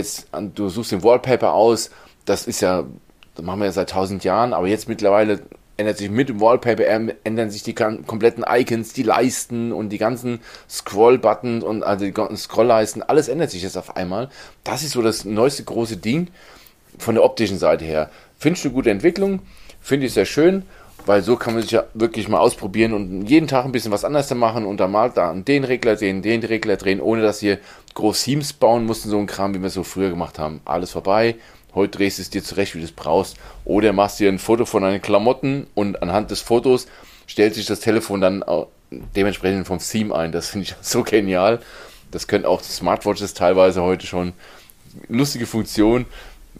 suchst den Wallpaper aus, das ist ja, das machen wir ja seit 1000 Jahren, aber jetzt mittlerweile ändert sich mit dem Wallpaper, ändern sich die kompletten Icons, die Leisten und die ganzen Scroll-Buttons und also die ganzen Scroll-Leisten, alles ändert sich jetzt auf einmal. Das ist so das neueste große Ding von der optischen Seite her. Finde ich eine gute Entwicklung, finde ich sehr schön, weil so kann man sich ja wirklich mal ausprobieren und jeden Tag ein bisschen was anderes machen und dann mal da den Regler drehen, drehen, ohne dass ihr groß Themes bauen mussten, so ein Kram, wie wir es so früher gemacht haben. Alles vorbei. Heute drehst du es dir zurecht, wie du es brauchst. Oder machst dir ein Foto von deinen Klamotten und anhand des Fotos stellt sich das Telefon dann dementsprechend vom Theme ein. Das finde ich so genial. Das können auch Smartwatches teilweise heute schon. Lustige Funktion.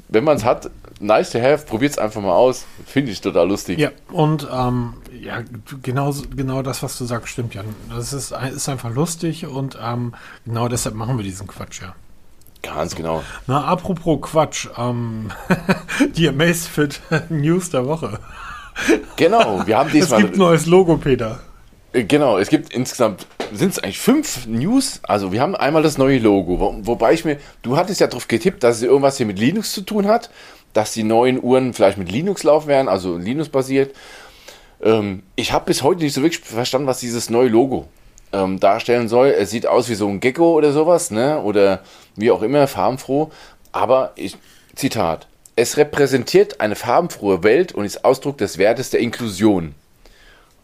Wenn man es hat, nice to have, probiert es einfach mal aus. Finde ich total lustig. Ja, und ja, genau das, was du sagst, stimmt, Jan. Das ist einfach lustig und genau deshalb machen wir diesen Quatsch, ja. Ganz genau. Na, apropos Quatsch, die Amazfit News der Woche. Genau, wir haben diesmal... Es gibt ein neues Logo, Peter. Genau, es gibt insgesamt, sind es eigentlich 5 News? Also wir haben einmal das neue Logo, wobei ich mir... Du hattest ja drauf getippt, dass es irgendwas hier mit Linux zu tun hat, dass die neuen Uhren vielleicht mit Linux laufen werden, also Linux-basiert. Ich habe bis heute nicht so wirklich verstanden, was dieses neue Logo darstellen soll. Es sieht aus wie so ein Gecko oder sowas, ne? Oder wie auch immer, farbenfroh. Aber, Zitat, es repräsentiert eine farbenfrohe Welt und ist Ausdruck des Wertes der Inklusion.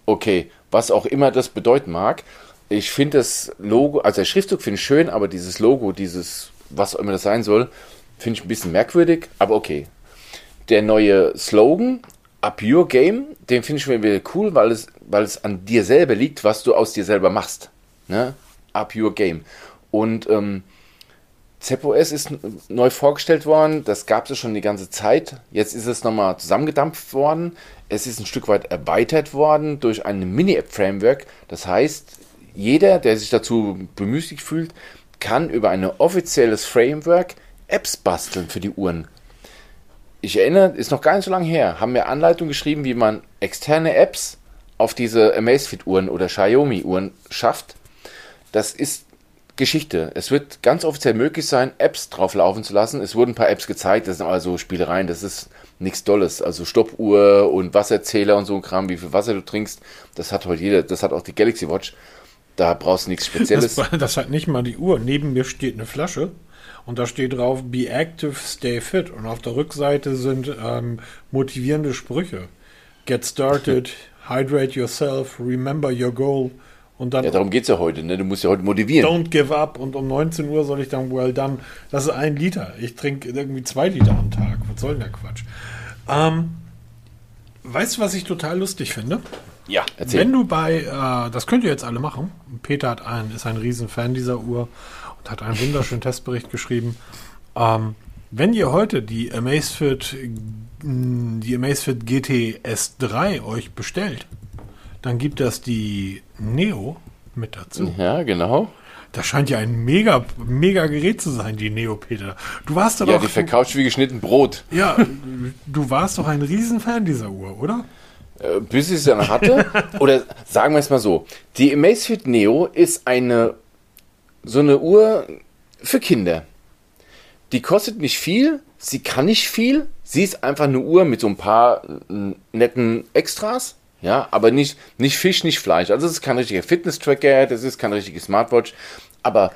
Okay, was auch immer das bedeuten mag. Ich finde das Logo, also der Schriftzug finde ich schön, aber dieses Logo, dieses, was auch immer das sein soll, finde ich ein bisschen merkwürdig, aber okay. Der neue Slogan, Up Your Game, den finde ich mir wieder cool, weil es an dir selber liegt, was du aus dir selber machst. Ne? Up Your Game. Und Zepp OS ist neu vorgestellt worden, das gab es ja schon die ganze Zeit. Jetzt ist es nochmal zusammengedampft worden. Es ist ein Stück weit erweitert worden durch ein Mini-App-Framework. Das heißt, jeder, der sich dazu bemüßigt fühlt, kann über ein offizielles Framework Apps basteln für die Uhren. Ich erinnere, ist noch gar nicht so lange her, haben wir Anleitung geschrieben, wie man externe Apps auf diese Amazfit-Uhren oder Xiaomi-Uhren schafft. Das ist Geschichte. Es wird ganz offiziell möglich sein, Apps drauf laufen zu lassen. Es wurden ein paar Apps gezeigt, das sind also Spielereien, das ist nichts Dolles. Also Stoppuhr und Wasserzähler und so ein Kram, wie viel Wasser du trinkst, das hat heute jeder, das hat auch die Galaxy Watch. Da brauchst du nichts Spezielles. Das hat nicht mal die Uhr. Neben mir steht eine Flasche und da steht drauf, be active, stay fit. Und auf der Rückseite sind motivierende Sprüche. Get started, hydrate yourself, remember your goal. Und dann, ja, darum geht es ja heute, ne? Du musst ja heute motivieren. Don't give up. Und um 19 Uhr soll ich dann well done. Das ist 1 Liter. Ich trinke irgendwie 2 Liter am Tag. Was soll denn der Quatsch? Weißt du, was ich total lustig finde? Ja, erzähl. Wenn du bei, das könnt ihr jetzt alle machen. Peter ist ein Riesenfan dieser Uhr und hat einen wunderschönen Testbericht geschrieben. Wenn ihr heute die Amazfit GTS 3 euch bestellt, dann gibt das die Neo mit dazu. Ja, genau. Das scheint ja ein mega, mega Gerät zu sein, die Neo, Peter. Du warst doch ja, die verkauft wie geschnitten Brot. Ja, du warst doch ein Riesenfan dieser Uhr, oder? Bis ich es dann hatte. Oder sagen wir es mal so. Die Amazfit Neo ist so eine Uhr für Kinder. Die kostet nicht viel, sie kann nicht viel. Sie ist einfach eine Uhr mit so ein paar netten Extras. Ja, aber nicht Fisch, nicht Fleisch. Also es ist kein richtiger Fitness-Tracker, das ist kein richtiger Smartwatch. Aber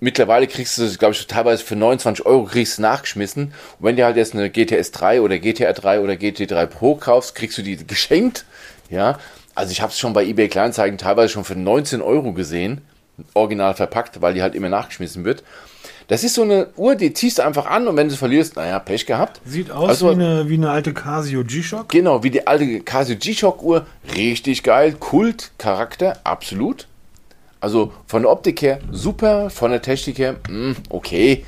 mittlerweile kriegst du, glaube ich, teilweise für 29 € kriegst du nachgeschmissen. Und wenn du halt jetzt eine GTS 3 oder GTR 3 oder GT 3 Pro kaufst, kriegst du die geschenkt. Ja, also ich habe es schon bei eBay Kleinanzeigen teilweise schon für 19 € gesehen. Original verpackt, weil die halt immer nachgeschmissen wird. Das ist so eine Uhr, die ziehst du einfach an und wenn du verlierst, naja, Pech gehabt. Sieht aus also, wie eine alte Casio G-Shock. Genau, wie die alte Casio G-Shock-Uhr. Richtig geil, Kultcharakter, absolut. Also von der Optik her super, von der Technik her, okay.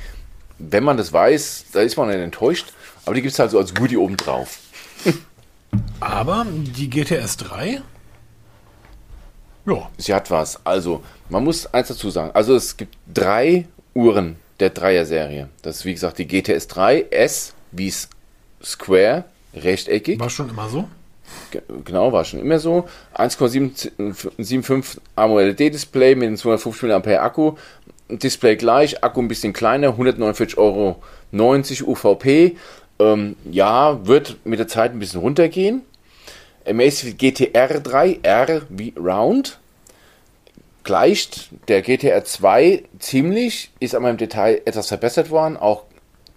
Wenn man das weiß, da ist man dann enttäuscht. Aber die gibt es halt so als Goodie obendrauf. Aber die GTS 3? Ja. Sie hat was. Also, man muss eins dazu sagen. Also es gibt 3 Uhren der 3er-Serie. Das ist, wie gesagt, die GTS 3, S wie Square, rechteckig. War schon immer so? Genau, war schon immer so. 1,75 AMOLED-Display mit einem 250 mAh Akku. Display gleich, Akku ein bisschen kleiner, 149,90 € UVP. Ja, wird mit der Zeit ein bisschen runtergehen. Amazfit GTR 3, R wie Round. Gleicht der GTR 2 ziemlich, ist aber im Detail etwas verbessert worden, auch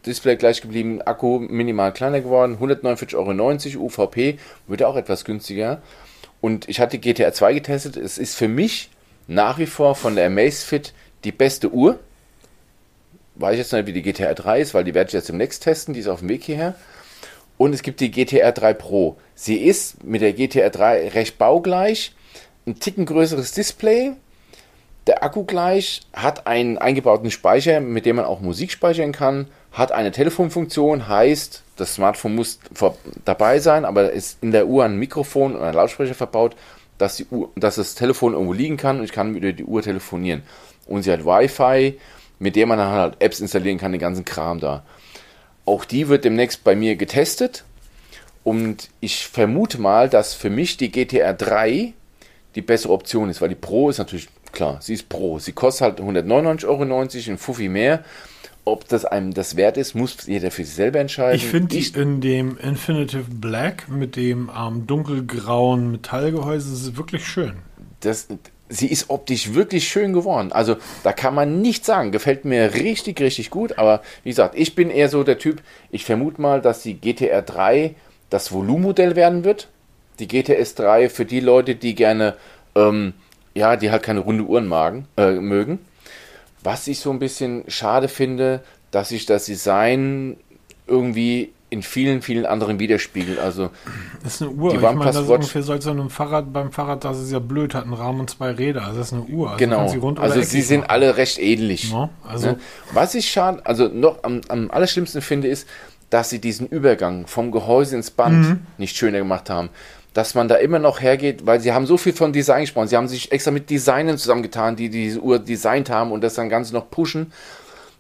Display gleich geblieben, Akku minimal kleiner geworden, 149,90 € UVP, wird auch etwas günstiger. Und ich hatte GTR 2 getestet, es ist für mich nach wie vor von der Amazfit die beste Uhr. Weiß ich jetzt nicht, wie die GTR 3 ist, weil die werde ich jetzt demnächst testen, die ist auf dem Weg hierher. Und es gibt die GTR 3 Pro. Sie ist mit der GTR 3 recht baugleich, ein Ticken größeres Display, der Akku gleich, hat einen eingebauten Speicher, mit dem man auch Musik speichern kann, hat eine Telefonfunktion, heißt, das Smartphone muss dabei sein, aber ist in der Uhr ein Mikrofon oder ein Lautsprecher verbaut, dass das Telefon irgendwo liegen kann und ich kann über die Uhr telefonieren. Und sie hat Wi-Fi, mit dem man dann halt Apps installieren kann, den ganzen Kram da. Auch die wird demnächst bei mir getestet und ich vermute mal, dass für mich die GTR 3 die bessere Option ist, weil die Pro ist natürlich klar, sie ist Pro. Sie kostet halt 199,90 €, ein Fuffi mehr. Ob das einem das wert ist, muss jeder für sich selber entscheiden. Ich finde die in dem Infinitive Black mit dem dunkelgrauen Metallgehäuse ist wirklich schön. Sie ist optisch wirklich schön geworden. Also da kann man nichts sagen. Gefällt mir richtig, richtig gut. Aber wie gesagt, ich bin eher so der Typ, ich vermute mal, dass die GTR 3 das Volumenmodell werden wird. Die GTS 3 für die Leute, die gerne... die halt keine runde Uhren mögen. Was ich so ein bisschen schade finde, dass sich das Design irgendwie in vielen, vielen anderen widerspiegelt. Also das ist eine Uhr, die OnePlus Watch, ungefähr so als beim Fahrrad, das ist ja blöd, hat einen Rahmen und 2 Räder. Also das ist eine Uhr. Also genau, sie rund also sie sind machen. Alle recht ähnlich. Ja, also ne? Was ich schade, also noch am allerschlimmsten finde, ist, dass sie diesen Übergang vom Gehäuse ins Band nicht schöner gemacht haben. Dass man da immer noch hergeht, weil sie haben so viel von Design gesprochen. Sie haben sich extra mit Designern zusammengetan, die diese Uhr designt haben und das dann Ganze noch pushen,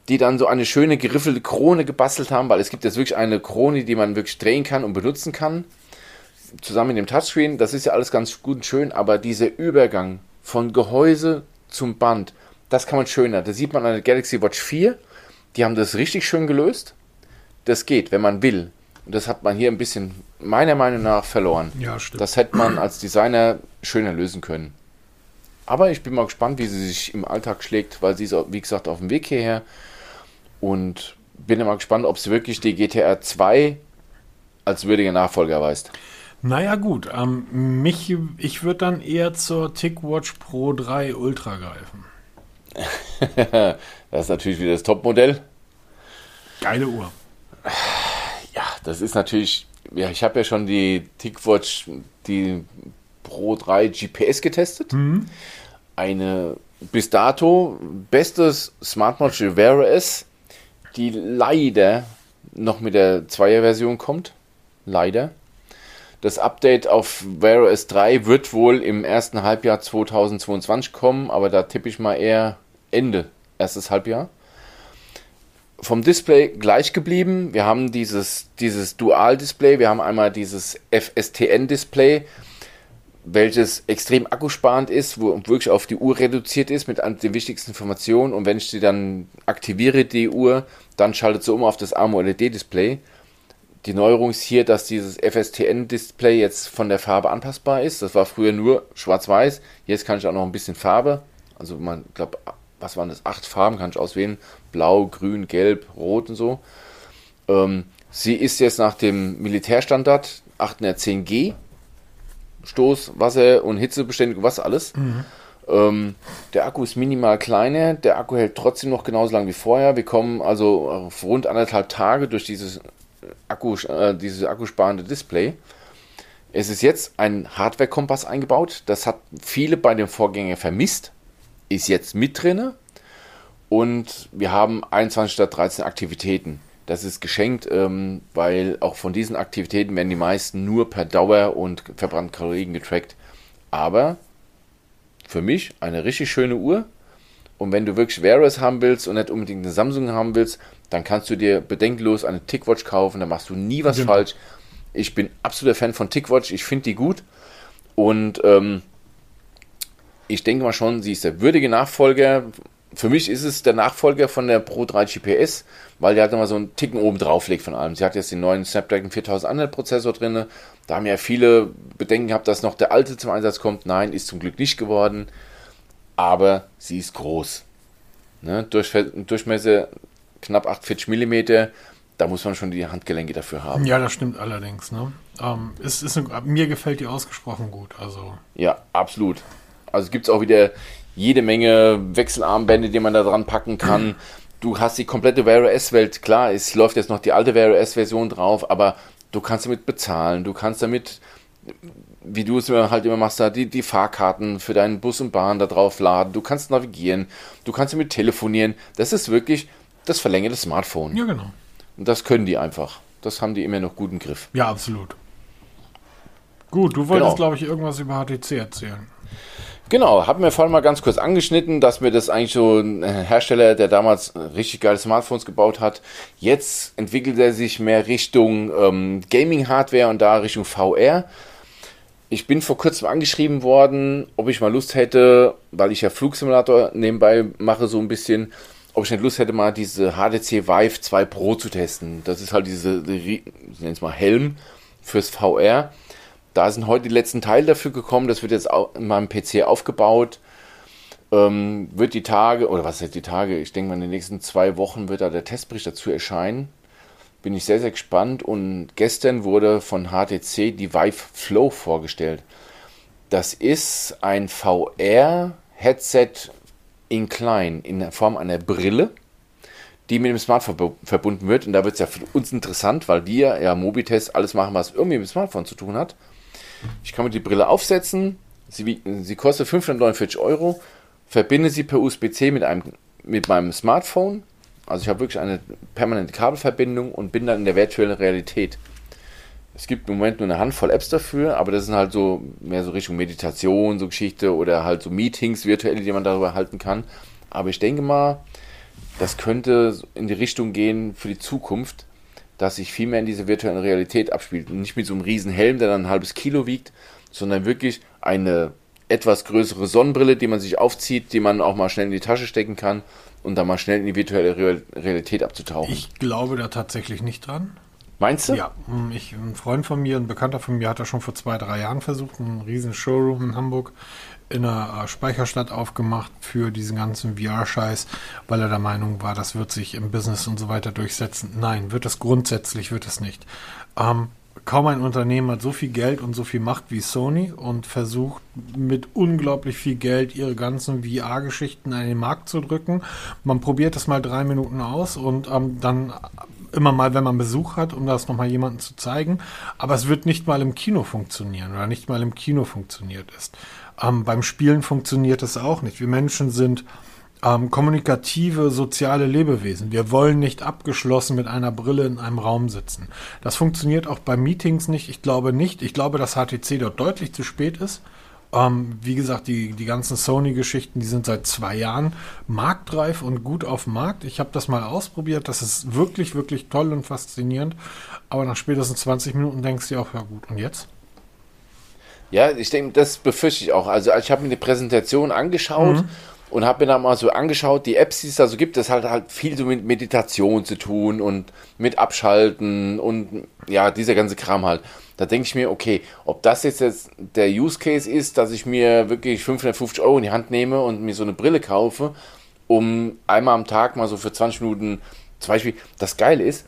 die dann so eine schöne geriffelte Krone gebastelt haben, weil es gibt jetzt wirklich eine Krone, die man wirklich drehen kann und benutzen kann, zusammen mit dem Touchscreen. Das ist ja alles ganz gut und schön, aber dieser Übergang von Gehäuse zum Band, das kann man schöner. Das sieht man an der Galaxy Watch 4. Die haben das richtig schön gelöst. Das geht, wenn man will. Und das hat man hier ein bisschen, meiner Meinung nach, verloren. Ja, stimmt. Das hätte man als Designer schöner lösen können. Aber ich bin mal gespannt, wie sie sich im Alltag schlägt, weil sie ist, wie gesagt, auf dem Weg hierher. Und bin mal gespannt, ob es wirklich die GTR 2 als würdiger Nachfolger erweist. Naja gut, ich würde dann eher zur TicWatch Pro 3 Ultra greifen. Das ist natürlich wieder das Topmodell. Geile Uhr. Ja, das ist natürlich... Ja, ich habe ja schon die TicWatch, die Pro 3 GPS getestet. Mhm. Eine bis dato beste Smartwatch, die Wear OS, die leider noch mit der 2er Version kommt. Leider. Das Update auf Wear OS 3 wird wohl im ersten Halbjahr 2022 kommen, aber da tippe ich mal eher Ende, erstes Halbjahr. Vom Display gleich geblieben. Wir haben dieses Dual-Display, wir haben einmal dieses FSTN-Display, welches extrem akkusparend ist, wo wirklich auf die Uhr reduziert ist mit den wichtigsten Informationen, und wenn ich sie dann aktiviere, die Uhr, dann schaltet sie um auf das AMOLED-Display. Die Neuerung ist hier, dass dieses FSTN-Display jetzt von der Farbe anpassbar ist. Das war früher nur schwarz-weiß. Jetzt kann ich auch noch ein bisschen Farbe, also man, ich glaube, was waren das? 8 Farben kann ich auswählen. Blau, Grün, Gelb, Rot und so. Sie ist jetzt nach dem Militärstandard 810G. Stoß, Wasser und Hitzebeständig, was alles. Mhm. Der Akku ist minimal kleiner. Der Akku hält trotzdem noch genauso lang wie vorher. Wir kommen also auf rund 1,5 Tage durch dieses akkusparende Display. Es ist jetzt ein Hardware-Kompass eingebaut. Das hat viele bei dem Vorgänger vermisst. Ist jetzt mit drin. Und wir haben 21 statt 13 Aktivitäten. Das ist geschenkt, weil auch von diesen Aktivitäten werden die meisten nur per Dauer und verbrannten Kalorien getrackt. Aber für mich eine richtig schöne Uhr. Und wenn du wirklich Wear OS haben willst und nicht unbedingt eine Samsung haben willst, dann kannst du dir bedenkenlos eine TicWatch kaufen. Da machst du nie was falsch. Ich bin absoluter Fan von TicWatch. Ich finde die gut. Und ich denke mal schon, sie ist der würdige Nachfolger. Für mich ist es der Nachfolger von der Pro 3 GPS, weil die halt nochmal so einen Ticken oben drauf legt von allem. Sie hat jetzt den neuen Snapdragon 4100 Prozessor drin. Da haben ja viele Bedenken gehabt, dass noch der alte zum Einsatz kommt. Nein, ist zum Glück nicht geworden. Aber sie ist groß. Ne? Durchmesser knapp 48 mm. Da muss man schon die Handgelenke dafür haben. Ja, das stimmt allerdings. Ne? Mir gefällt die ausgesprochen gut. Also. Ja, absolut. Also gibt es auch wieder jede Menge Wechselarmbänder, die man da dran packen kann. Du hast die komplette Wear OS-Welt. Klar, es läuft jetzt noch die alte Wear OS-Version drauf, aber du kannst damit bezahlen. Du kannst damit, wie du es halt immer machst, da die Fahrkarten für deinen Bus und Bahn da drauf laden. Du kannst navigieren. Du kannst damit telefonieren. Das ist wirklich das verlängerte Smartphone. Ja, genau. Und das können die einfach. Das haben die immer noch gut im Griff. Ja, absolut. Gut, du wolltest, glaube ich, irgendwas über HTC erzählen. Genau, haben wir vorhin mal ganz kurz angeschnitten, dass mir das eigentlich so ein Hersteller, der damals richtig geile Smartphones gebaut hat, jetzt entwickelt er sich mehr Richtung Gaming-Hardware und da Richtung VR. Ich bin vor kurzem angeschrieben worden, ob ich mal Lust hätte, weil ich ja Flugsimulator nebenbei mache so ein bisschen, ob ich nicht Lust hätte, mal diese HTC Vive 2 Pro zu testen. Das ist halt ich nenne es mal Helm fürs VR. Da sind heute die letzten Teile dafür gekommen. Das wird jetzt auch in meinem PC aufgebaut. Wird die Tage, oder was heißt die Tage? Ich denke mal, in den nächsten 2 Wochen wird da der Testbericht dazu erscheinen. Bin ich sehr, sehr gespannt. Und gestern wurde von HTC die Vive Flow vorgestellt. Das ist ein VR-Headset in klein, in Form einer Brille, die mit dem Smartphone verbunden wird. Und da wird es ja für uns interessant, weil wir ja Mobitest alles machen, was irgendwie mit dem Smartphone zu tun hat. Ich kann mir die Brille aufsetzen, sie kostet 549€, verbinde sie per USB-C mit meinem Smartphone, also ich habe wirklich eine permanente Kabelverbindung und bin dann in der virtuellen Realität. Es gibt im Moment nur eine Handvoll Apps dafür, aber das sind halt so mehr so Richtung Meditation, so Geschichte oder halt so Meetings virtuelle, die man darüber halten kann. Aber ich denke mal, das könnte in die Richtung gehen für die Zukunft, dass sich viel mehr in diese virtuelle Realität abspielt. Nicht mit so einem riesen Helm, der dann ein halbes Kilo wiegt, sondern wirklich eine etwas größere Sonnenbrille, die man sich aufzieht, die man auch mal schnell in die Tasche stecken kann und dann mal schnell in die virtuelle Realität abzutauchen. Ich glaube da tatsächlich nicht dran. Meinst du? Ja, ein Freund von mir, ein Bekannter von mir hat das schon vor 2-3 Jahren versucht, einen riesen Showroom in Hamburg. in einer Speicherstadt aufgemacht für diesen ganzen VR-Scheiß, weil er der Meinung war, das wird sich im Business und so weiter durchsetzen. Nein, wird das grundsätzlich, wird es nicht. Kaum ein Unternehmen hat so viel Geld und so viel Macht wie Sony und versucht mit unglaublich viel Geld ihre ganzen VR-Geschichten an den Markt zu drücken. Man probiert das mal 3 Minuten aus und dann immer mal, wenn man Besuch hat, um das nochmal jemandem zu zeigen. Aber es wird nicht mal im Kino funktionieren oder nicht mal im Kino funktioniert ist. Beim Spielen funktioniert es auch nicht. Wir Menschen sind kommunikative, soziale Lebewesen. Wir wollen nicht abgeschlossen mit einer Brille in einem Raum sitzen. Das funktioniert auch bei Meetings nicht. Ich glaube nicht. Ich glaube, dass HTC dort deutlich zu spät ist. Wie gesagt, die ganzen Sony-Geschichten, die sind seit 2 Jahren marktreif und gut auf dem Markt. Ich habe das mal ausprobiert. Das ist wirklich, wirklich toll und faszinierend. Aber nach spätestens 20 Minuten denkst du dir auch, ja gut, und jetzt? Ja, ich denke, das befürchte ich auch. Also ich habe mir die Präsentation angeschaut, und habe mir dann mal so angeschaut, die Apps, die es da so gibt, das hat halt viel so mit Meditation zu tun und mit Abschalten und ja, dieser ganze Kram halt. Da denke ich mir, okay, ob das jetzt der Use Case ist, dass ich mir wirklich 550 € in die Hand nehme und mir so eine Brille kaufe, um einmal am Tag mal so für 20 Minuten zum Beispiel. Das Geile ist,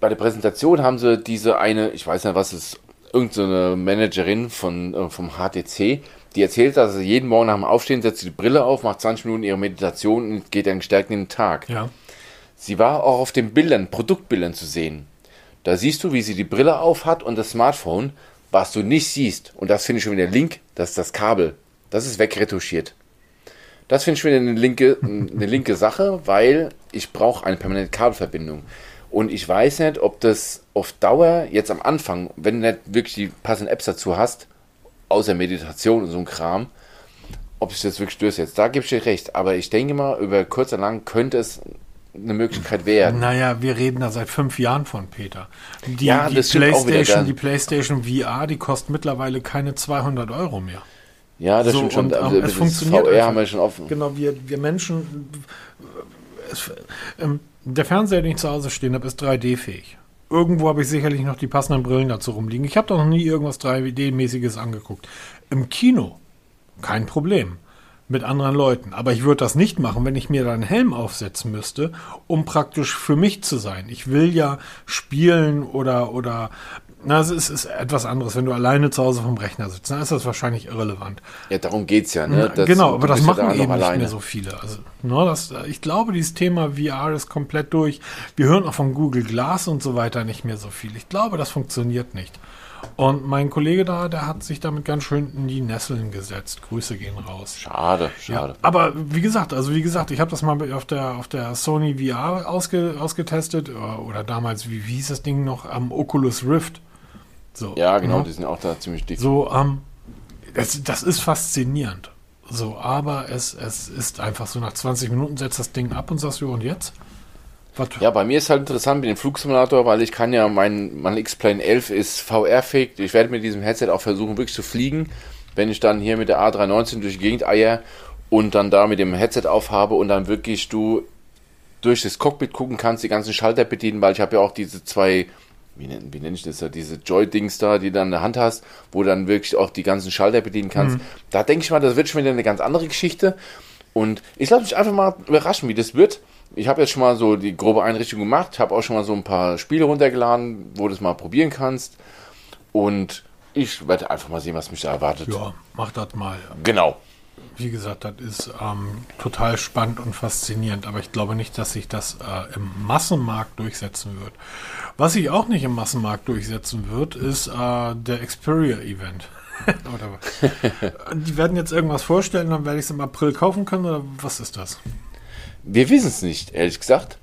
bei der Präsentation haben sie diese eine, ich weiß nicht, was es ist, irgendeine Managerin vom HTC, die erzählt, dass sie jeden Morgen nach dem Aufstehen setzt die Brille auf, macht 20 Minuten ihre Meditation und geht dann gestärkt in den Tag. Ja. Sie war auch auf den Bildern, Produktbildern zu sehen. Da siehst du, wie sie die Brille aufhat und das Smartphone, was du nicht siehst. Und das finde ich schon wieder Link, das ist das Kabel. Das ist wegretuschiert. Das finde ich schon wieder eine linke Sache, weil ich brauche eine permanente Kabelverbindung. Und ich weiß nicht, ob das auf Dauer jetzt am Anfang, wenn du nicht wirklich die passenden Apps dazu hast, außer Meditation und so ein Kram, ob sich das wirklich durchsetzt. Da gebe ich dir recht. Aber ich denke mal, über kurz oder lang könnte es eine Möglichkeit werden. Naja, wir reden da seit 5 Jahren von, Peter. Die PlayStation VR, die kostet mittlerweile keine 200 € mehr. Ja, das stimmt schon. Also, es funktioniert. VR haben wir schon offen. Genau, wir Menschen... Der Fernseher, den ich zu Hause stehen habe, ist 3D-fähig. Irgendwo habe ich sicherlich noch die passenden Brillen dazu rumliegen. Ich habe doch noch nie irgendwas 3D-mäßiges angeguckt. Im Kino, kein Problem. Mit anderen Leuten. Aber ich würde das nicht machen, wenn ich mir da einen Helm aufsetzen müsste, um praktisch für mich zu sein. Ich will ja spielen oder es ist etwas anderes. Wenn du alleine zu Hause vom Rechner sitzt, dann ist das wahrscheinlich irrelevant. Ja, darum geht's ja. Ne? Genau, aber das machen eben nicht mehr so viele. Also, ich glaube, dieses Thema VR ist komplett durch. Wir hören auch von Google Glass und so weiter nicht mehr so viel. Ich glaube, das funktioniert nicht. Und mein Kollege da, der hat sich damit ganz schön in die Nesseln gesetzt. Grüße gehen raus. Schade. Ja, aber wie gesagt, ich habe das mal auf der Sony VR ausgetestet oder damals, wie hieß das Ding noch, am Oculus Rift. So, ja, genau, die sind auch da ziemlich dick. So, das ist faszinierend. So, aber es ist einfach so, nach 20 Minuten setzt das Ding ab und sagst du, und jetzt? Was? Ja, bei mir ist halt interessant mit dem Flugsimulator, weil ich kann ja, mein X-Plane 11 ist VR-fähig. Ich werde mit diesem Headset auch versuchen, wirklich zu fliegen, wenn ich dann hier mit der A319 durch die Gegend eier und dann da mit dem Headset aufhabe und dann wirklich du durch das Cockpit gucken kannst, die ganzen Schalter bedienen, weil ich habe ja auch diese zwei, wie nenne ich das da, diese Joy-Dings da, die du dann in der Hand hast, wo du dann wirklich auch die ganzen Schalter bedienen kannst. Da denke ich mal, das wird schon wieder eine ganz andere Geschichte. Und ich lasse mich einfach mal überraschen, wie das wird. Ich habe jetzt schon mal so die grobe Einrichtung gemacht, habe auch schon mal so ein paar Spiele runtergeladen, wo du es mal probieren kannst. Und ich werde einfach mal sehen, was mich da erwartet. Ja, mach das mal. Genau. Wie gesagt, das ist total spannend und faszinierend, aber ich glaube nicht, dass sich das im Massenmarkt durchsetzen wird. Was sich auch nicht im Massenmarkt durchsetzen wird, ist der Xperia-Event. Die werden jetzt irgendwas vorstellen, dann werde ich es im April kaufen können, oder was ist das? Wir wissen es nicht, ehrlich gesagt.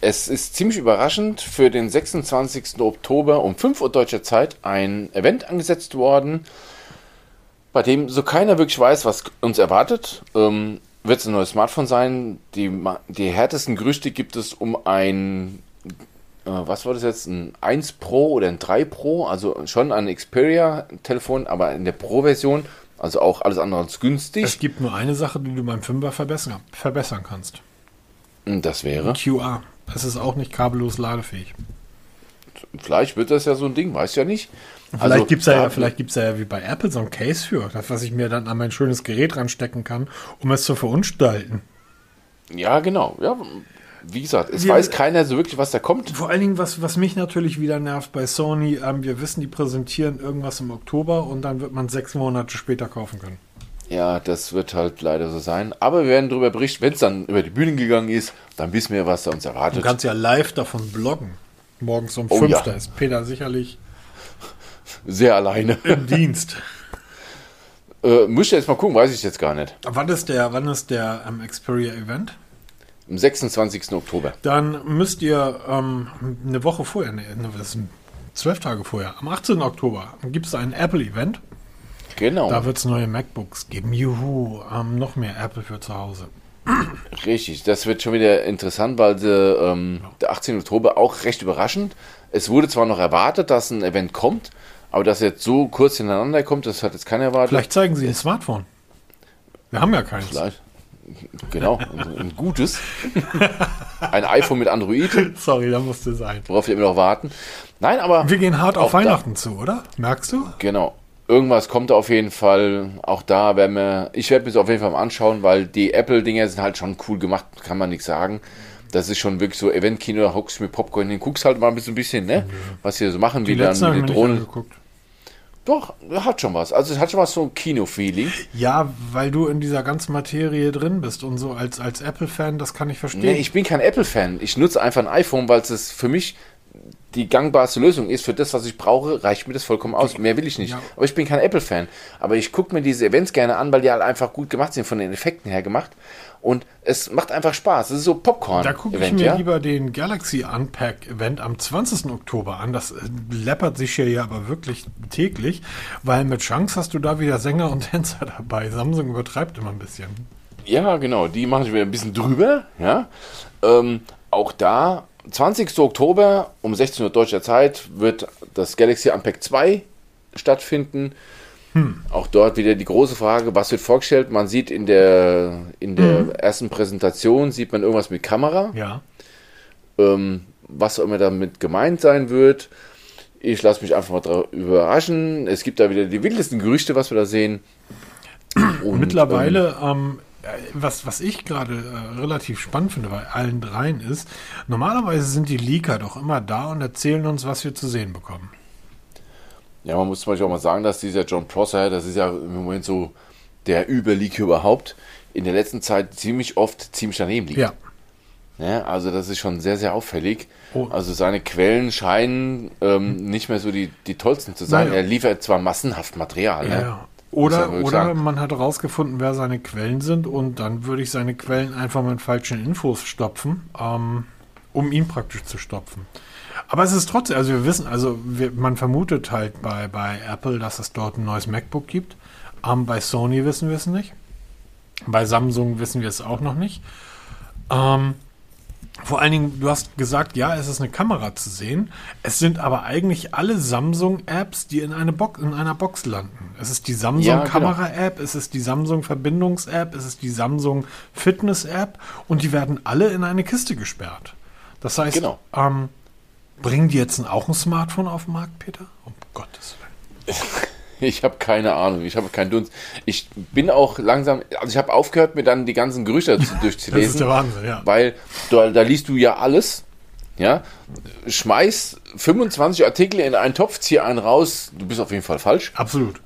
Es ist ziemlich überraschend für den 26. Oktober um 5 Uhr deutscher Zeit ein Event angesetzt worden, bei dem so keiner wirklich weiß, was uns erwartet. Wird es ein neues Smartphone sein? Die härtesten Gerüchte gibt es um ein, was war das jetzt, ein 1 Pro oder ein 3 Pro, also schon ein Xperia-Telefon, aber in der Pro-Version. Also auch alles andere als günstig. Es gibt nur eine Sache, die du beim 5er verbessern kannst. Das wäre? QR. Es ist auch nicht kabellos ladefähig. vielleicht wird das ja so ein Ding, weiß ja nicht. Vielleicht also, gibt es ja wie bei Apple so ein Case für, das, was ich mir dann an mein schönes Gerät ranstecken kann, um es zu verunstalten. Ja, genau. Ja, wie gesagt, weiß keiner so wirklich, was da kommt. Vor allen Dingen, was mich natürlich wieder nervt bei Sony, wir wissen, die präsentieren irgendwas im Oktober und dann wird man 6 Monate später kaufen können. Ja, das wird halt leider so sein. Aber wir werden darüber berichten, wenn es dann über die Bühnen gegangen ist, dann wissen wir, was da uns erwartet. Du kannst ja live davon bloggen. Morgens um 5. Ja. Da ist Peter sicherlich sehr alleine im Dienst. Müsste jetzt mal gucken, weiß ich jetzt gar nicht. Wann ist der Xperia-Event? Am 26. Oktober. Dann müsst ihr eine Woche vorher, 12 Tage vorher, am 18. Oktober gibt es ein Apple-Event. Genau. Da wird es neue MacBooks geben. Juhu, noch mehr Apple für zu Hause. Richtig, das wird schon wieder interessant, weil der 18. Oktober auch recht überraschend. Es wurde zwar noch erwartet, dass ein Event kommt, aber dass jetzt so kurz hintereinander kommt, das hat jetzt keiner erwartet. Vielleicht zeigen sie ein Smartphone. Wir haben ja keins. Vielleicht. Genau, ein gutes. Ein iPhone mit Android. Sorry, da musste sein. Worauf wir immer noch warten. Nein, aber wir gehen hart auf Weihnachten zu, oder? Merkst du? Genau. Irgendwas kommt da auf jeden Fall. Auch da werden wir. Ich werde mir das auf jeden Fall mal anschauen, weil die Apple-Dinger sind halt schon cool gemacht, kann man nichts sagen. Das ist schon wirklich so Event-Kino, da hockst du mit Popcorn hin, guckst halt mal ein bisschen, ne? Was sie so machen, die wie dann mit den Drohnen. Doch, hat schon was. Also es hat schon was so ein Kino-Feeling. Ja, weil du in dieser ganzen Materie drin bist und so als Apple-Fan, das kann ich verstehen. Nee, ich bin kein Apple-Fan. Ich nutze einfach ein iPhone, weil es für mich die gangbarste Lösung ist. Für das, was ich brauche, reicht mir das vollkommen aus. Mehr will ich nicht. Ja. Aber ich bin kein Apple-Fan. Aber ich gucke mir diese Events gerne an, weil die halt einfach gut gemacht sind, von den Effekten her gemacht. Und es macht einfach Spaß. Es ist so Popcorn. Da gucke ich mir lieber den Galaxy Unpack-Event am 20. Oktober an. Das läppert sich hier ja aber wirklich täglich, weil mit Chance hast du da wieder Sänger und Tänzer dabei. Samsung übertreibt immer ein bisschen. Ja, genau. Die machen sich wieder ein bisschen drüber. Ja. Auch da, 20. Oktober um 16 Uhr deutscher Zeit wird das Galaxy Unpack 2 stattfinden. Auch dort wieder die große Frage, was wird vorgestellt? Man sieht in der ersten Präsentation, sieht man irgendwas mit Kamera. Ja. Was auch immer damit gemeint sein wird. Ich lasse mich einfach mal überraschen. Es gibt da wieder die wildesten Gerüchte, was wir da sehen. Und mittlerweile, was ich gerade relativ spannend finde bei allen dreien ist, normalerweise sind die Leaker doch immer da und erzählen uns, was wir zu sehen bekommen. Ja, man muss zum Beispiel auch mal sagen, dass dieser John Prosser, das ist ja im Moment so der Überleak überhaupt, in der letzten Zeit ziemlich daneben liegt. Ja. Ja, also das ist schon sehr, sehr auffällig. Oh. Also seine Quellen scheinen nicht mehr so die tollsten zu sein. Naja. Er liefert zwar massenhaft Material. Ja, ne? Ja. Oder man hat herausgefunden, wer seine Quellen sind und dann würde ich seine Quellen einfach mit falschen Infos stopfen, um ihn praktisch zu stopfen. Aber es ist trotzdem, also wir wissen, man vermutet halt bei Apple, dass es dort ein neues MacBook gibt. Bei Sony wissen wir es nicht. Bei Samsung wissen wir es auch noch nicht. Vor allen Dingen, du hast gesagt, ja, es ist eine Kamera zu sehen. Es sind aber eigentlich alle Samsung-Apps, die in einer Box landen. Es ist die Samsung-Kamera-App, es ist die Samsung-Verbindungs-App, es ist die Samsung-Fitness-App und die werden alle in eine Kiste gesperrt. Das heißt, genau. Bringen die jetzt auch ein Smartphone auf den Markt, Peter? Um Gottes Willen. Ich habe keine Ahnung, ich habe keinen Dunst. Ich bin auch langsam, also ich habe aufgehört, mir dann die ganzen Gerüchte durchzulesen. Das ist der Wahnsinn, ja. Weil da liest du ja alles, ja. Schmeiß 25 Artikel in einen Topf, zieh einen raus, du bist auf jeden Fall falsch. Absolut.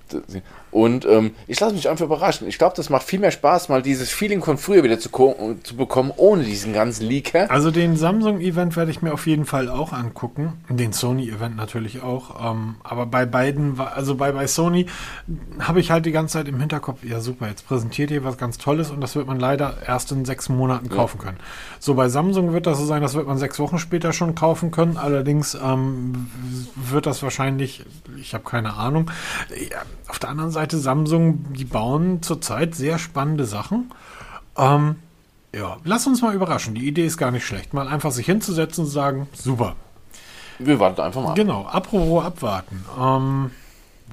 Und ich lasse mich einfach überraschen. Ich glaube, das macht viel mehr Spaß, mal dieses Feeling von früher wieder zu bekommen, ohne diesen ganzen Leaker. Also den Samsung-Event werde ich mir auf jeden Fall auch angucken. Den Sony-Event natürlich auch. Aber bei beiden, also bei Sony, habe ich halt die ganze Zeit im Hinterkopf, ja super, jetzt präsentiert ihr was ganz Tolles und das wird man leider erst in 6 Monaten kaufen können. So, bei Samsung wird das so sein, das wird man 6 Wochen später schon kaufen können. Allerdings wird das wahrscheinlich, ich habe keine Ahnung, auf der anderen Seite Samsung, die bauen zurzeit sehr spannende Sachen. Ja, lass uns mal überraschen. Die Idee ist gar nicht schlecht. Mal einfach sich hinzusetzen und sagen, super. Wir warten einfach mal. Genau, apropos abwarten.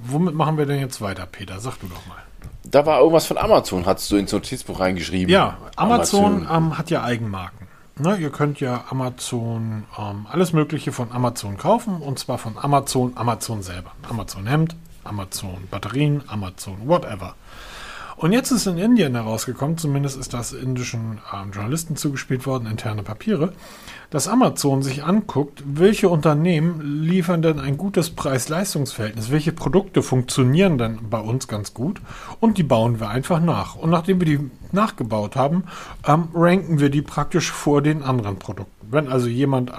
Womit machen wir denn jetzt weiter, Peter? Sag du doch mal. Da war irgendwas von Amazon, hast du ins Notizbuch reingeschrieben. Ja, Amazon hat ja Eigenmarken. Na, ihr könnt ja Amazon, alles Mögliche von Amazon kaufen, und zwar von Amazon selber. Amazon Hemd, Amazon Batterien, Amazon whatever. Und jetzt ist in Indien herausgekommen, zumindest ist das indischen Journalisten zugespielt worden, interne Papiere, dass Amazon sich anguckt, welche Unternehmen liefern denn ein gutes Preis-Leistungs-Verhältnis, welche Produkte funktionieren denn bei uns ganz gut, und die bauen wir einfach nach. Und nachdem wir die nachgebaut haben, ranken wir die praktisch vor den anderen Produkten. Wenn also jemand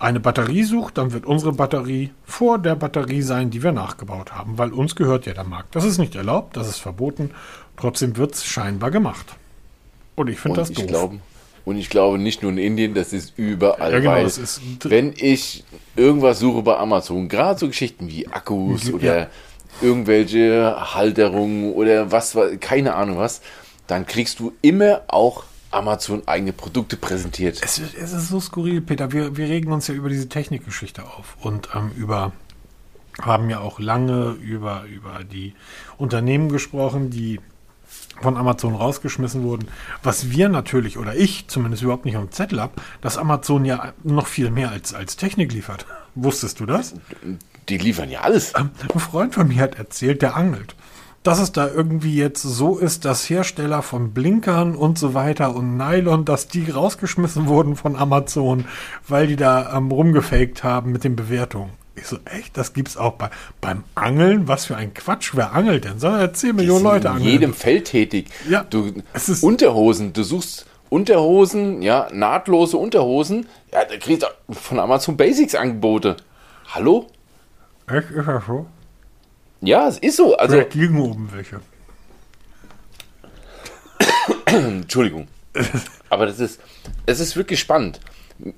eine Batterie sucht, dann wird unsere Batterie vor der Batterie sein, die wir nachgebaut haben, weil uns gehört ja der Markt. Das ist nicht erlaubt, das ist verboten, trotzdem wird es scheinbar gemacht. Und ich finde das doof. Ich glaube nicht nur in Indien, das ist überall. Ja, genau, das ist wenn ich irgendwas suche bei Amazon, gerade so Geschichten wie Akkus oder irgendwelche Halterungen oder was, keine Ahnung was, dann kriegst du immer auch Amazon eigene Produkte präsentiert. Es ist so skurril, Peter. Wir regen uns ja über diese Technikgeschichte auf und haben ja auch lange über die Unternehmen gesprochen, die von Amazon rausgeschmissen wurden. Was wir natürlich, oder ich zumindest, überhaupt nicht am Zettel habe, dass Amazon ja noch viel mehr als Technik liefert. Wusstest du das? Die liefern ja alles. Ein Freund von mir hat erzählt, der angelt. Dass es da irgendwie jetzt so ist, dass Hersteller von Blinkern und so weiter und Nylon, dass die rausgeschmissen wurden von Amazon, weil die da rumgefaked haben mit den Bewertungen. Ich so, echt? Das gibt's auch beim Angeln? Was für ein Quatsch. Wer angelt denn? Sondern 10 Millionen Leute angeln. In jedem Feld tätig. Ja, du suchst Unterhosen, ja, nahtlose Unterhosen. Ja, da kriegst du von Amazon Basics Angebote. Hallo? Echt? Ist das so? Ja, es ist so. Also vielleicht liegen oben welche. Entschuldigung. Aber es ist wirklich spannend,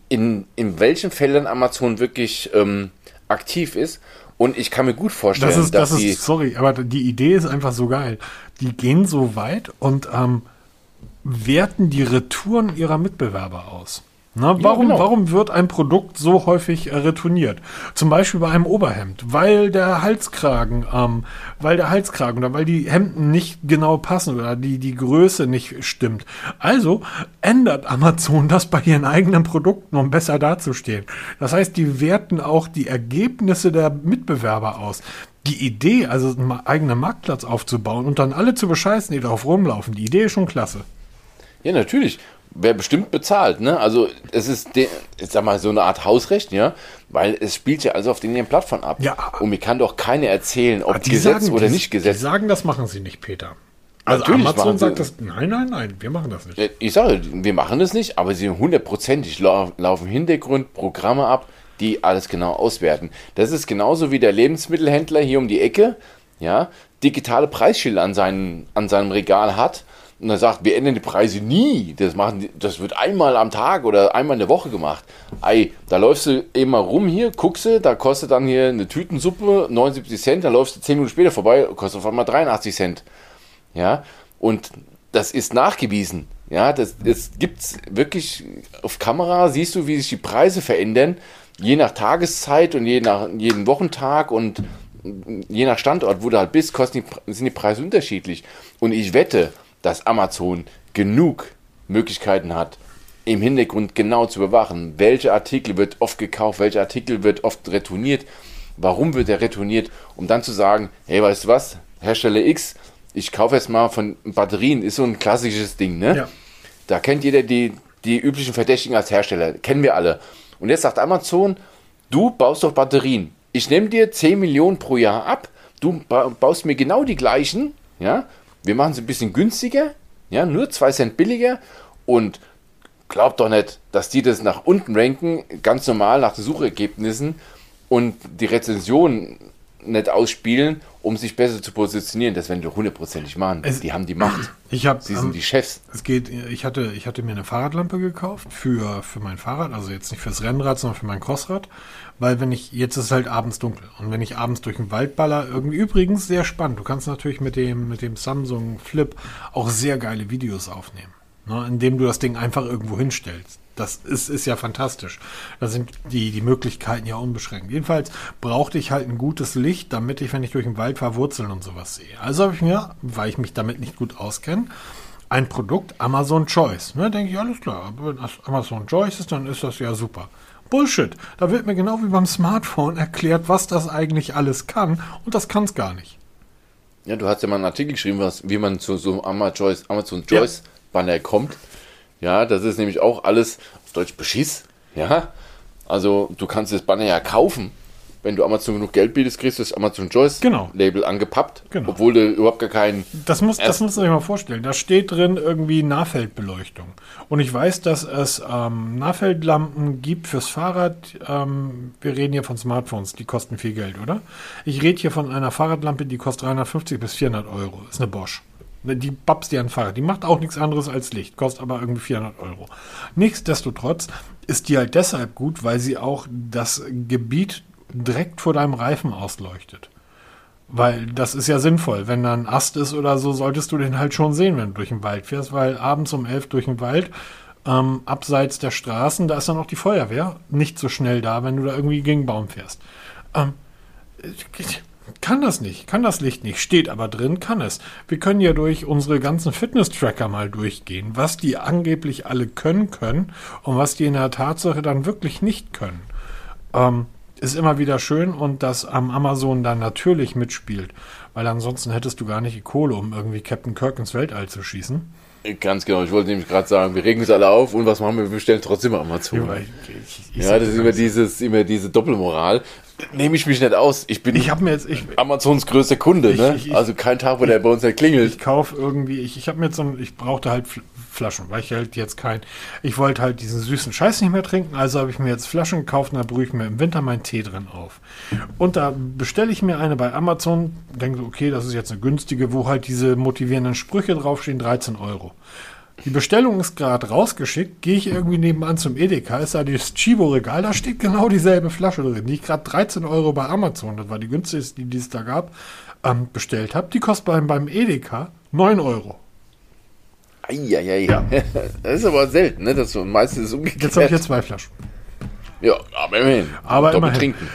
in welchen Feldern Amazon wirklich aktiv ist. Und ich kann mir gut vorstellen, aber die Idee ist einfach so geil. Die gehen so weit und werten die Retouren ihrer Mitbewerber aus. Na, warum wird ein Produkt so häufig retourniert? Zum Beispiel bei einem Oberhemd, weil der Halskragen oder weil die Hemden nicht genau passen oder die Größe nicht stimmt. Also ändert Amazon das bei ihren eigenen Produkten, um besser dazustehen. Das heißt, die werten auch die Ergebnisse der Mitbewerber aus. Die Idee, also einen eigenen Marktplatz aufzubauen und dann alle zu bescheißen, die darauf rumlaufen, die Idee ist schon klasse. Ja, natürlich. Wer bestimmt bezahlt, ne? Also es ist, ich sag mal, so eine Art Hausrecht, ja, weil es spielt ja also auf den anderen Plattformen ab. Ja. Und mir kann doch keiner erzählen, ob gesetzt oder nicht gesetzt. Die sagen, das machen sie nicht, Peter. Also natürlich Amazon sagt das, nein, wir machen das nicht. Ich sage, wir machen das nicht, aber sie 100%ig laufen im Hintergrund Programme ab, die alles genau auswerten. Das ist genauso wie der Lebensmittelhändler hier um die Ecke, ja, digitale Preisschilder an seinem Regal hat. Und er sagt, wir ändern die Preise nie. Das wird einmal am Tag oder einmal in der Woche gemacht. Da läufst du eben mal rum hier, guckst du, da kostet dann hier eine Tütensuppe 79 Cent, da läufst du 10 Minuten später vorbei, kostet auf einmal 83 Cent. Ja, und das ist nachgewiesen. Ja, das gibt's wirklich auf Kamera, siehst du, wie sich die Preise verändern, je nach Tageszeit und je nach jeden Wochentag und je nach Standort, wo du halt bist, sind die Preise unterschiedlich. Und ich wette, dass Amazon genug Möglichkeiten hat, im Hintergrund genau zu überwachen, welche Artikel wird oft gekauft, welcher Artikel wird oft retourniert, warum wird er retourniert, um dann zu sagen, hey, weißt du was, Hersteller X, ich kaufe jetzt mal von Batterien, ist so ein klassisches Ding, ne? Ja. Da kennt jeder die üblichen Verdächtigen als Hersteller, kennen wir alle. Und jetzt sagt Amazon, du baust doch Batterien, ich nehme dir 10 Millionen pro Jahr ab, du baust mir genau die gleichen, ja, wir machen es ein bisschen günstiger, ja, nur 2 Cent billiger, und glaubt doch nicht, dass die das nach unten ranken, ganz normal nach den Suchergebnissen und die Rezensionen nicht ausspielen, um sich besser zu positionieren. Das werden wir hundertprozentig machen. Die haben die Macht. Sie sind die Chefs. Ich hatte mir eine Fahrradlampe gekauft für mein Fahrrad, also jetzt nicht fürs Rennrad, sondern für mein Crossrad, weil jetzt ist es halt abends dunkel, und wenn ich abends durch den Wald baller, irgendwie, übrigens sehr spannend, du kannst natürlich mit dem Samsung Flip auch sehr geile Videos aufnehmen, ne, indem du das Ding einfach irgendwo hinstellst. Das ist ja fantastisch. Da sind die Möglichkeiten ja unbeschränkt. Jedenfalls brauchte ich halt ein gutes Licht, damit ich, wenn ich durch den Wald fahre, Wurzeln und sowas sehe. Also habe ich mir, weil ich mich damit nicht gut auskenne, ein Produkt Amazon Choice. Ne, denke ich, alles klar, wenn das Amazon Choice ist, dann ist das ja super. Bullshit, da wird mir genau wie beim Smartphone erklärt, was das eigentlich alles kann, und das kann es gar nicht. Ja, du hast ja mal einen Artikel geschrieben, wie man zu so einem Amazon Choice Banner kommt. Ja, das ist nämlich auch alles auf Deutsch Beschiss. Ja, also du kannst das Banner ja kaufen. Wenn du Amazon genug Geld bietest, kriegst du das Amazon Choice Label angepappt, obwohl du überhaupt gar keinen... Das musst du dir mal vorstellen. Da steht drin irgendwie Nahfeldbeleuchtung. Und ich weiß, dass es Nahfeldlampen gibt fürs Fahrrad. Wir reden hier von Smartphones, die kosten viel Geld, oder? Ich rede hier von einer Fahrradlampe, die kostet 350 bis 400 Euro. Ist eine Bosch. Die babst dir ein Fahrrad. Die macht auch nichts anderes als Licht, kostet aber irgendwie 400 Euro. Nichtsdestotrotz ist die halt deshalb gut, weil sie auch das Gebiet direkt vor deinem Reifen ausleuchtet. Weil das ist ja sinnvoll. Wenn da ein Ast ist oder so, solltest du den halt schon sehen, wenn du durch den Wald fährst, weil abends um 11 durch den Wald, abseits der Straßen, da ist dann auch die Feuerwehr nicht so schnell da, wenn du da irgendwie gegen einen Baum fährst. Kann das nicht, kann das Licht nicht. Steht aber drin, kann es. Wir können ja durch unsere ganzen Fitness-Tracker mal durchgehen, was die angeblich alle können und was die in der Tatsache dann wirklich nicht können. Ist immer wieder schön, und dass am Amazon dann natürlich mitspielt, weil ansonsten hättest du gar nicht die Kohle, um irgendwie Captain Kirk ins Weltall zu schießen. Ganz genau, ich wollte nämlich gerade sagen, wir regen uns alle auf, und was machen wir? Wir bestellen trotzdem Amazon. Ja, das ist immer diese Doppelmoral. Nehme ich mich nicht aus. Ich bin Amazons größter Kunde, ne? Also kein Tag, wo der bei uns nicht klingelt. Ich kaufe irgendwie, ich brauchte halt Flaschen, weil ich halt jetzt ich wollte halt diesen süßen Scheiß nicht mehr trinken, also habe ich mir jetzt Flaschen gekauft, und da brühe ich mir im Winter meinen Tee drin auf. Und da bestelle ich mir eine bei Amazon, denke so, okay, das ist jetzt eine günstige, wo halt diese motivierenden Sprüche draufstehen, 13 Euro. Die Bestellung ist gerade rausgeschickt, gehe ich irgendwie nebenan zum Edeka, ist da das Chibo-Regal, da steht genau dieselbe Flasche drin, die ich gerade 13 Euro bei Amazon, das war die günstigste, die es da gab, bestellt habe. Die kostet beim Edeka 9 Euro. Eieiei. Ja. Das ist aber selten, ne? Das meistens ist umgekehrt. Jetzt habe ich hier 2 Flaschen. Ja, aber immerhin. Trinken.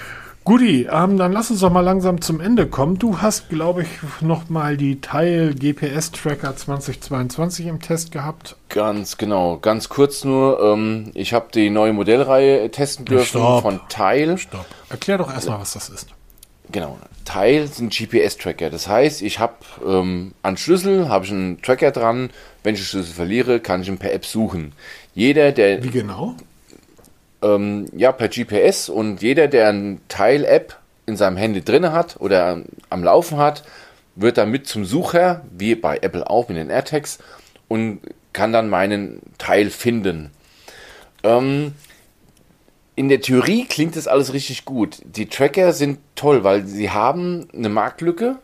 Guti, dann lass uns doch mal langsam zum Ende kommen. Du hast, glaube ich, nochmal die Tile GPS Tracker 2022 im Test gehabt. Ganz genau, ganz kurz nur. Ich habe die neue Modellreihe testen dürfen von Tile. Stopp, erklär doch erstmal, was das ist. Genau, Tile sind GPS-Tracker. Das heißt, ich habe an Schlüssel habe ich einen Tracker dran. Wenn ich den Schlüssel verliere, kann ich ihn per App suchen. Wie genau? Per GPS, und jeder, der eine Tile-App in seinem Handy drin hat oder am Laufen hat, wird damit zum Sucher, wie bei Apple auch mit den AirTags, und kann dann meinen Tile finden. In der Theorie klingt das alles richtig gut. Die Tracker sind toll, weil sie haben eine Marktlücke.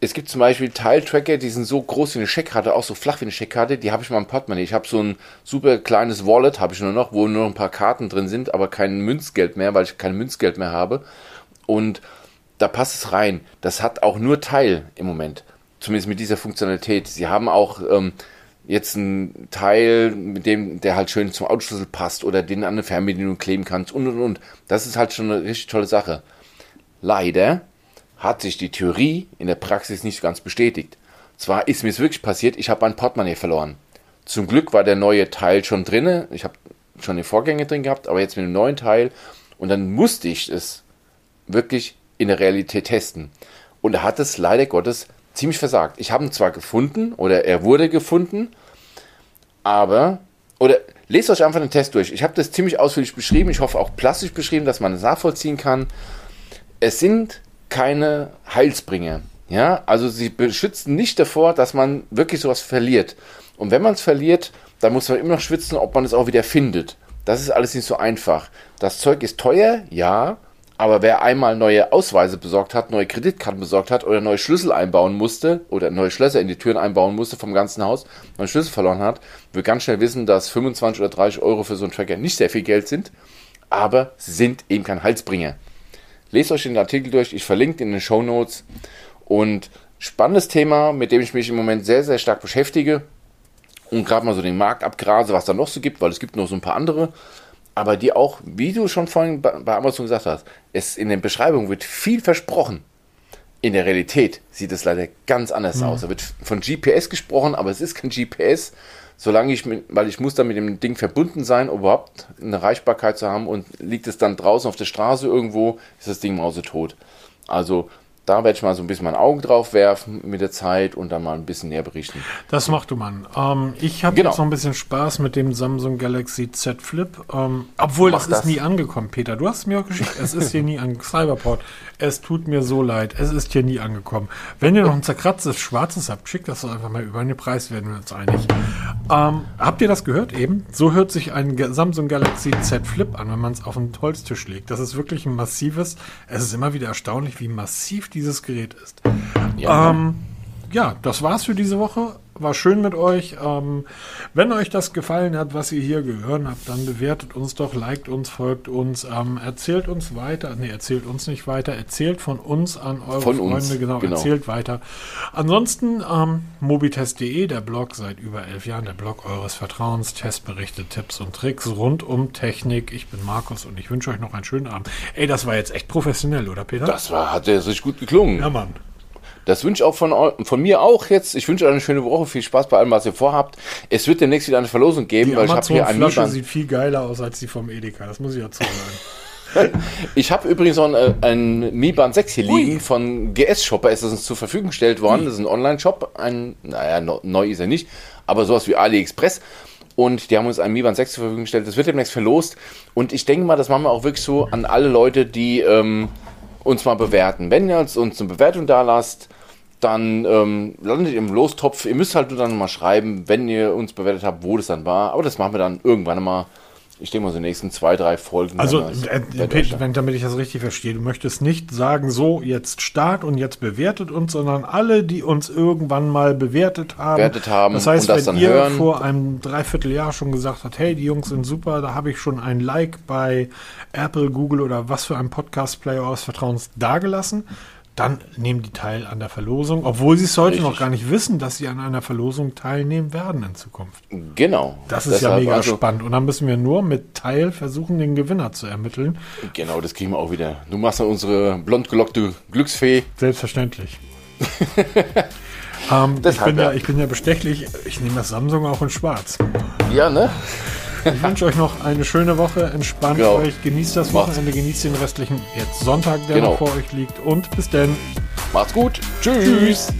Es gibt zum Beispiel Tile-Tracker, die sind so groß wie eine Scheckkarte, auch so flach wie eine Scheckkarte, die habe ich mal im Portemonnaie. Ich habe so ein super kleines Wallet, habe ich nur noch, wo nur ein paar Karten drin sind, aber kein Münzgeld mehr, weil ich kein Münzgeld mehr habe. Und da passt es rein. Das hat auch nur Tile im Moment, zumindest mit dieser Funktionalität. Sie haben auch jetzt einen Tile, mit dem der halt schön zum Autoschlüssel passt oder den an eine Fernbedienung kleben kannst und. Das ist halt schon eine richtig tolle Sache. Leider hat sich die Theorie in der Praxis nicht ganz bestätigt. Zwar ist mir es wirklich passiert, ich habe mein Portemonnaie verloren. Zum Glück war der neue Teil schon drin, ich habe schon den Vorgänger drin gehabt, aber jetzt mit dem neuen Teil, und dann musste ich es wirklich in der Realität testen. Und da hat es leider Gottes ziemlich versagt. Ich habe ihn zwar gefunden, oder er wurde gefunden, aber lest euch einfach den Test durch. Ich habe das ziemlich ausführlich beschrieben, ich hoffe auch plastisch beschrieben, dass man es nachvollziehen kann. Es sind keine Heilsbringer. Ja? Also sie beschützen nicht davor, dass man wirklich sowas verliert. Und wenn man es verliert, dann muss man immer noch schwitzen, ob man es auch wieder findet. Das ist alles nicht so einfach. Das Zeug ist teuer, ja, aber wer einmal neue Ausweise besorgt hat, neue Kreditkarten besorgt hat oder neue Schlüssel einbauen musste oder neue Schlösser in die Türen einbauen musste vom ganzen Haus, neuen Schlüssel verloren hat, wird ganz schnell wissen, dass 25 oder 30 Euro für so einen Tracker nicht sehr viel Geld sind, aber sie sind eben kein Heilsbringer. Lest euch den Artikel durch, ich verlinke in den Shownotes. Und spannendes Thema, mit dem ich mich im Moment sehr, sehr stark beschäftige und gerade mal so den Markt abgrase, was da noch so gibt, weil es gibt noch so ein paar andere, aber die auch, wie du schon vorhin bei Amazon gesagt hast, in der Beschreibung wird viel versprochen. In der Realität sieht es leider ganz anders aus. Da wird von GPS gesprochen, aber es ist kein GPS, weil ich muss dann mit dem Ding verbunden sein, um überhaupt eine Erreichbarkeit zu haben, und liegt es dann draußen auf der Straße irgendwo, ist das Ding mausetot. Also da werde ich mal so ein bisschen mein Auge drauf werfen mit der Zeit und dann mal ein bisschen näher berichten. Das machst du, Mann. Ich habe jetzt noch ein bisschen Spaß mit dem Samsung Galaxy Z Flip. Obwohl, das ist nie angekommen, Peter. Du hast es mir auch geschickt. Es ist hier nie angekommen. Cyberport. Es tut mir so leid. Es ist hier nie angekommen. Wenn ihr noch ein zerkratztes Schwarzes habt, schickt das doch einfach mal über. Den Preis werden wir uns einig. Habt ihr das gehört eben? So hört sich ein Samsung Galaxy Z Flip an, wenn man es auf den Holztisch legt. Das ist wirklich ein massives. Es ist immer wieder erstaunlich, wie massiv dieses Gerät ist. Ja, das war's für diese Woche. War schön mit euch. Wenn euch das gefallen hat, was ihr hier gehört habt, dann bewertet uns doch, liked uns, folgt uns, erzählt uns weiter. Ne, erzählt uns nicht weiter. Erzählt von uns an eure Freunde. Genau, erzählt weiter. Ansonsten mobitest.de, der Blog seit über 11 Jahren, der Blog eures Vertrauens. Testberichte, Tipps und Tricks rund um Technik. Ich bin Markus und ich wünsche euch noch einen schönen Abend. Ey, das war jetzt echt professionell, oder Peter? Hat ja richtig gut geklungen. Ja, Mann. Das wünsche ich auch von mir auch jetzt. Ich wünsche euch eine schöne Woche. Viel Spaß bei allem, was ihr vorhabt. Es wird demnächst wieder eine Verlosung geben. Die Amazon-Flasche sieht viel geiler aus als die vom Edeka. Das muss ich dazu sagen. Ich habe übrigens noch einen Mi-Band 6 hier liegen. Von GS-Shopper ist das uns zur Verfügung gestellt worden. Das ist ein Online-Shop. Neu ist er nicht, aber sowas wie AliExpress. Und die haben uns einen Mi-Band 6 zur Verfügung gestellt. Das wird demnächst verlost. Und ich denke mal, das machen wir auch wirklich so an alle Leute, die uns mal bewerten. Wenn ihr uns eine Bewertung da lasst, dann landet ihr im Lostopf. Ihr müsst halt nur dann mal schreiben, wenn ihr uns bewertet habt, wo das dann war. Aber das machen wir dann irgendwann mal. Ich denke mal, so in den nächsten 2-3 Folgen. Also, Peter, damit ich das richtig verstehe, du möchtest nicht sagen, so, jetzt start und jetzt bewertet uns, sondern alle, die uns irgendwann mal bewertet haben. Das heißt, wenn ihr vor einem Dreivierteljahr schon gesagt habt, hey, die Jungs sind super, da habe ich schon ein Like bei Apple, Google oder was für einem Podcast-Player eures Vertrauens dagelassen, dann nehmen die teil an der Verlosung, obwohl sie es heute noch gar nicht wissen, dass sie an einer Verlosung teilnehmen werden in Zukunft. Genau. Das ist ja mega spannend. Und dann müssen wir nur mit Tile versuchen, den Gewinner zu ermitteln. Genau, das kriegen wir auch wieder. Du machst dann unsere blond gelockte Glücksfee. Selbstverständlich. Ich bin ja bestechlich. Ich nehme das Samsung auch in schwarz. Ja, ne? Ich wünsche euch noch eine schöne Woche, entspannt euch, genießt das Wochenende, genießt den restlichen Sonntag, der noch vor euch liegt, und bis dann. Macht's gut. Tschüss.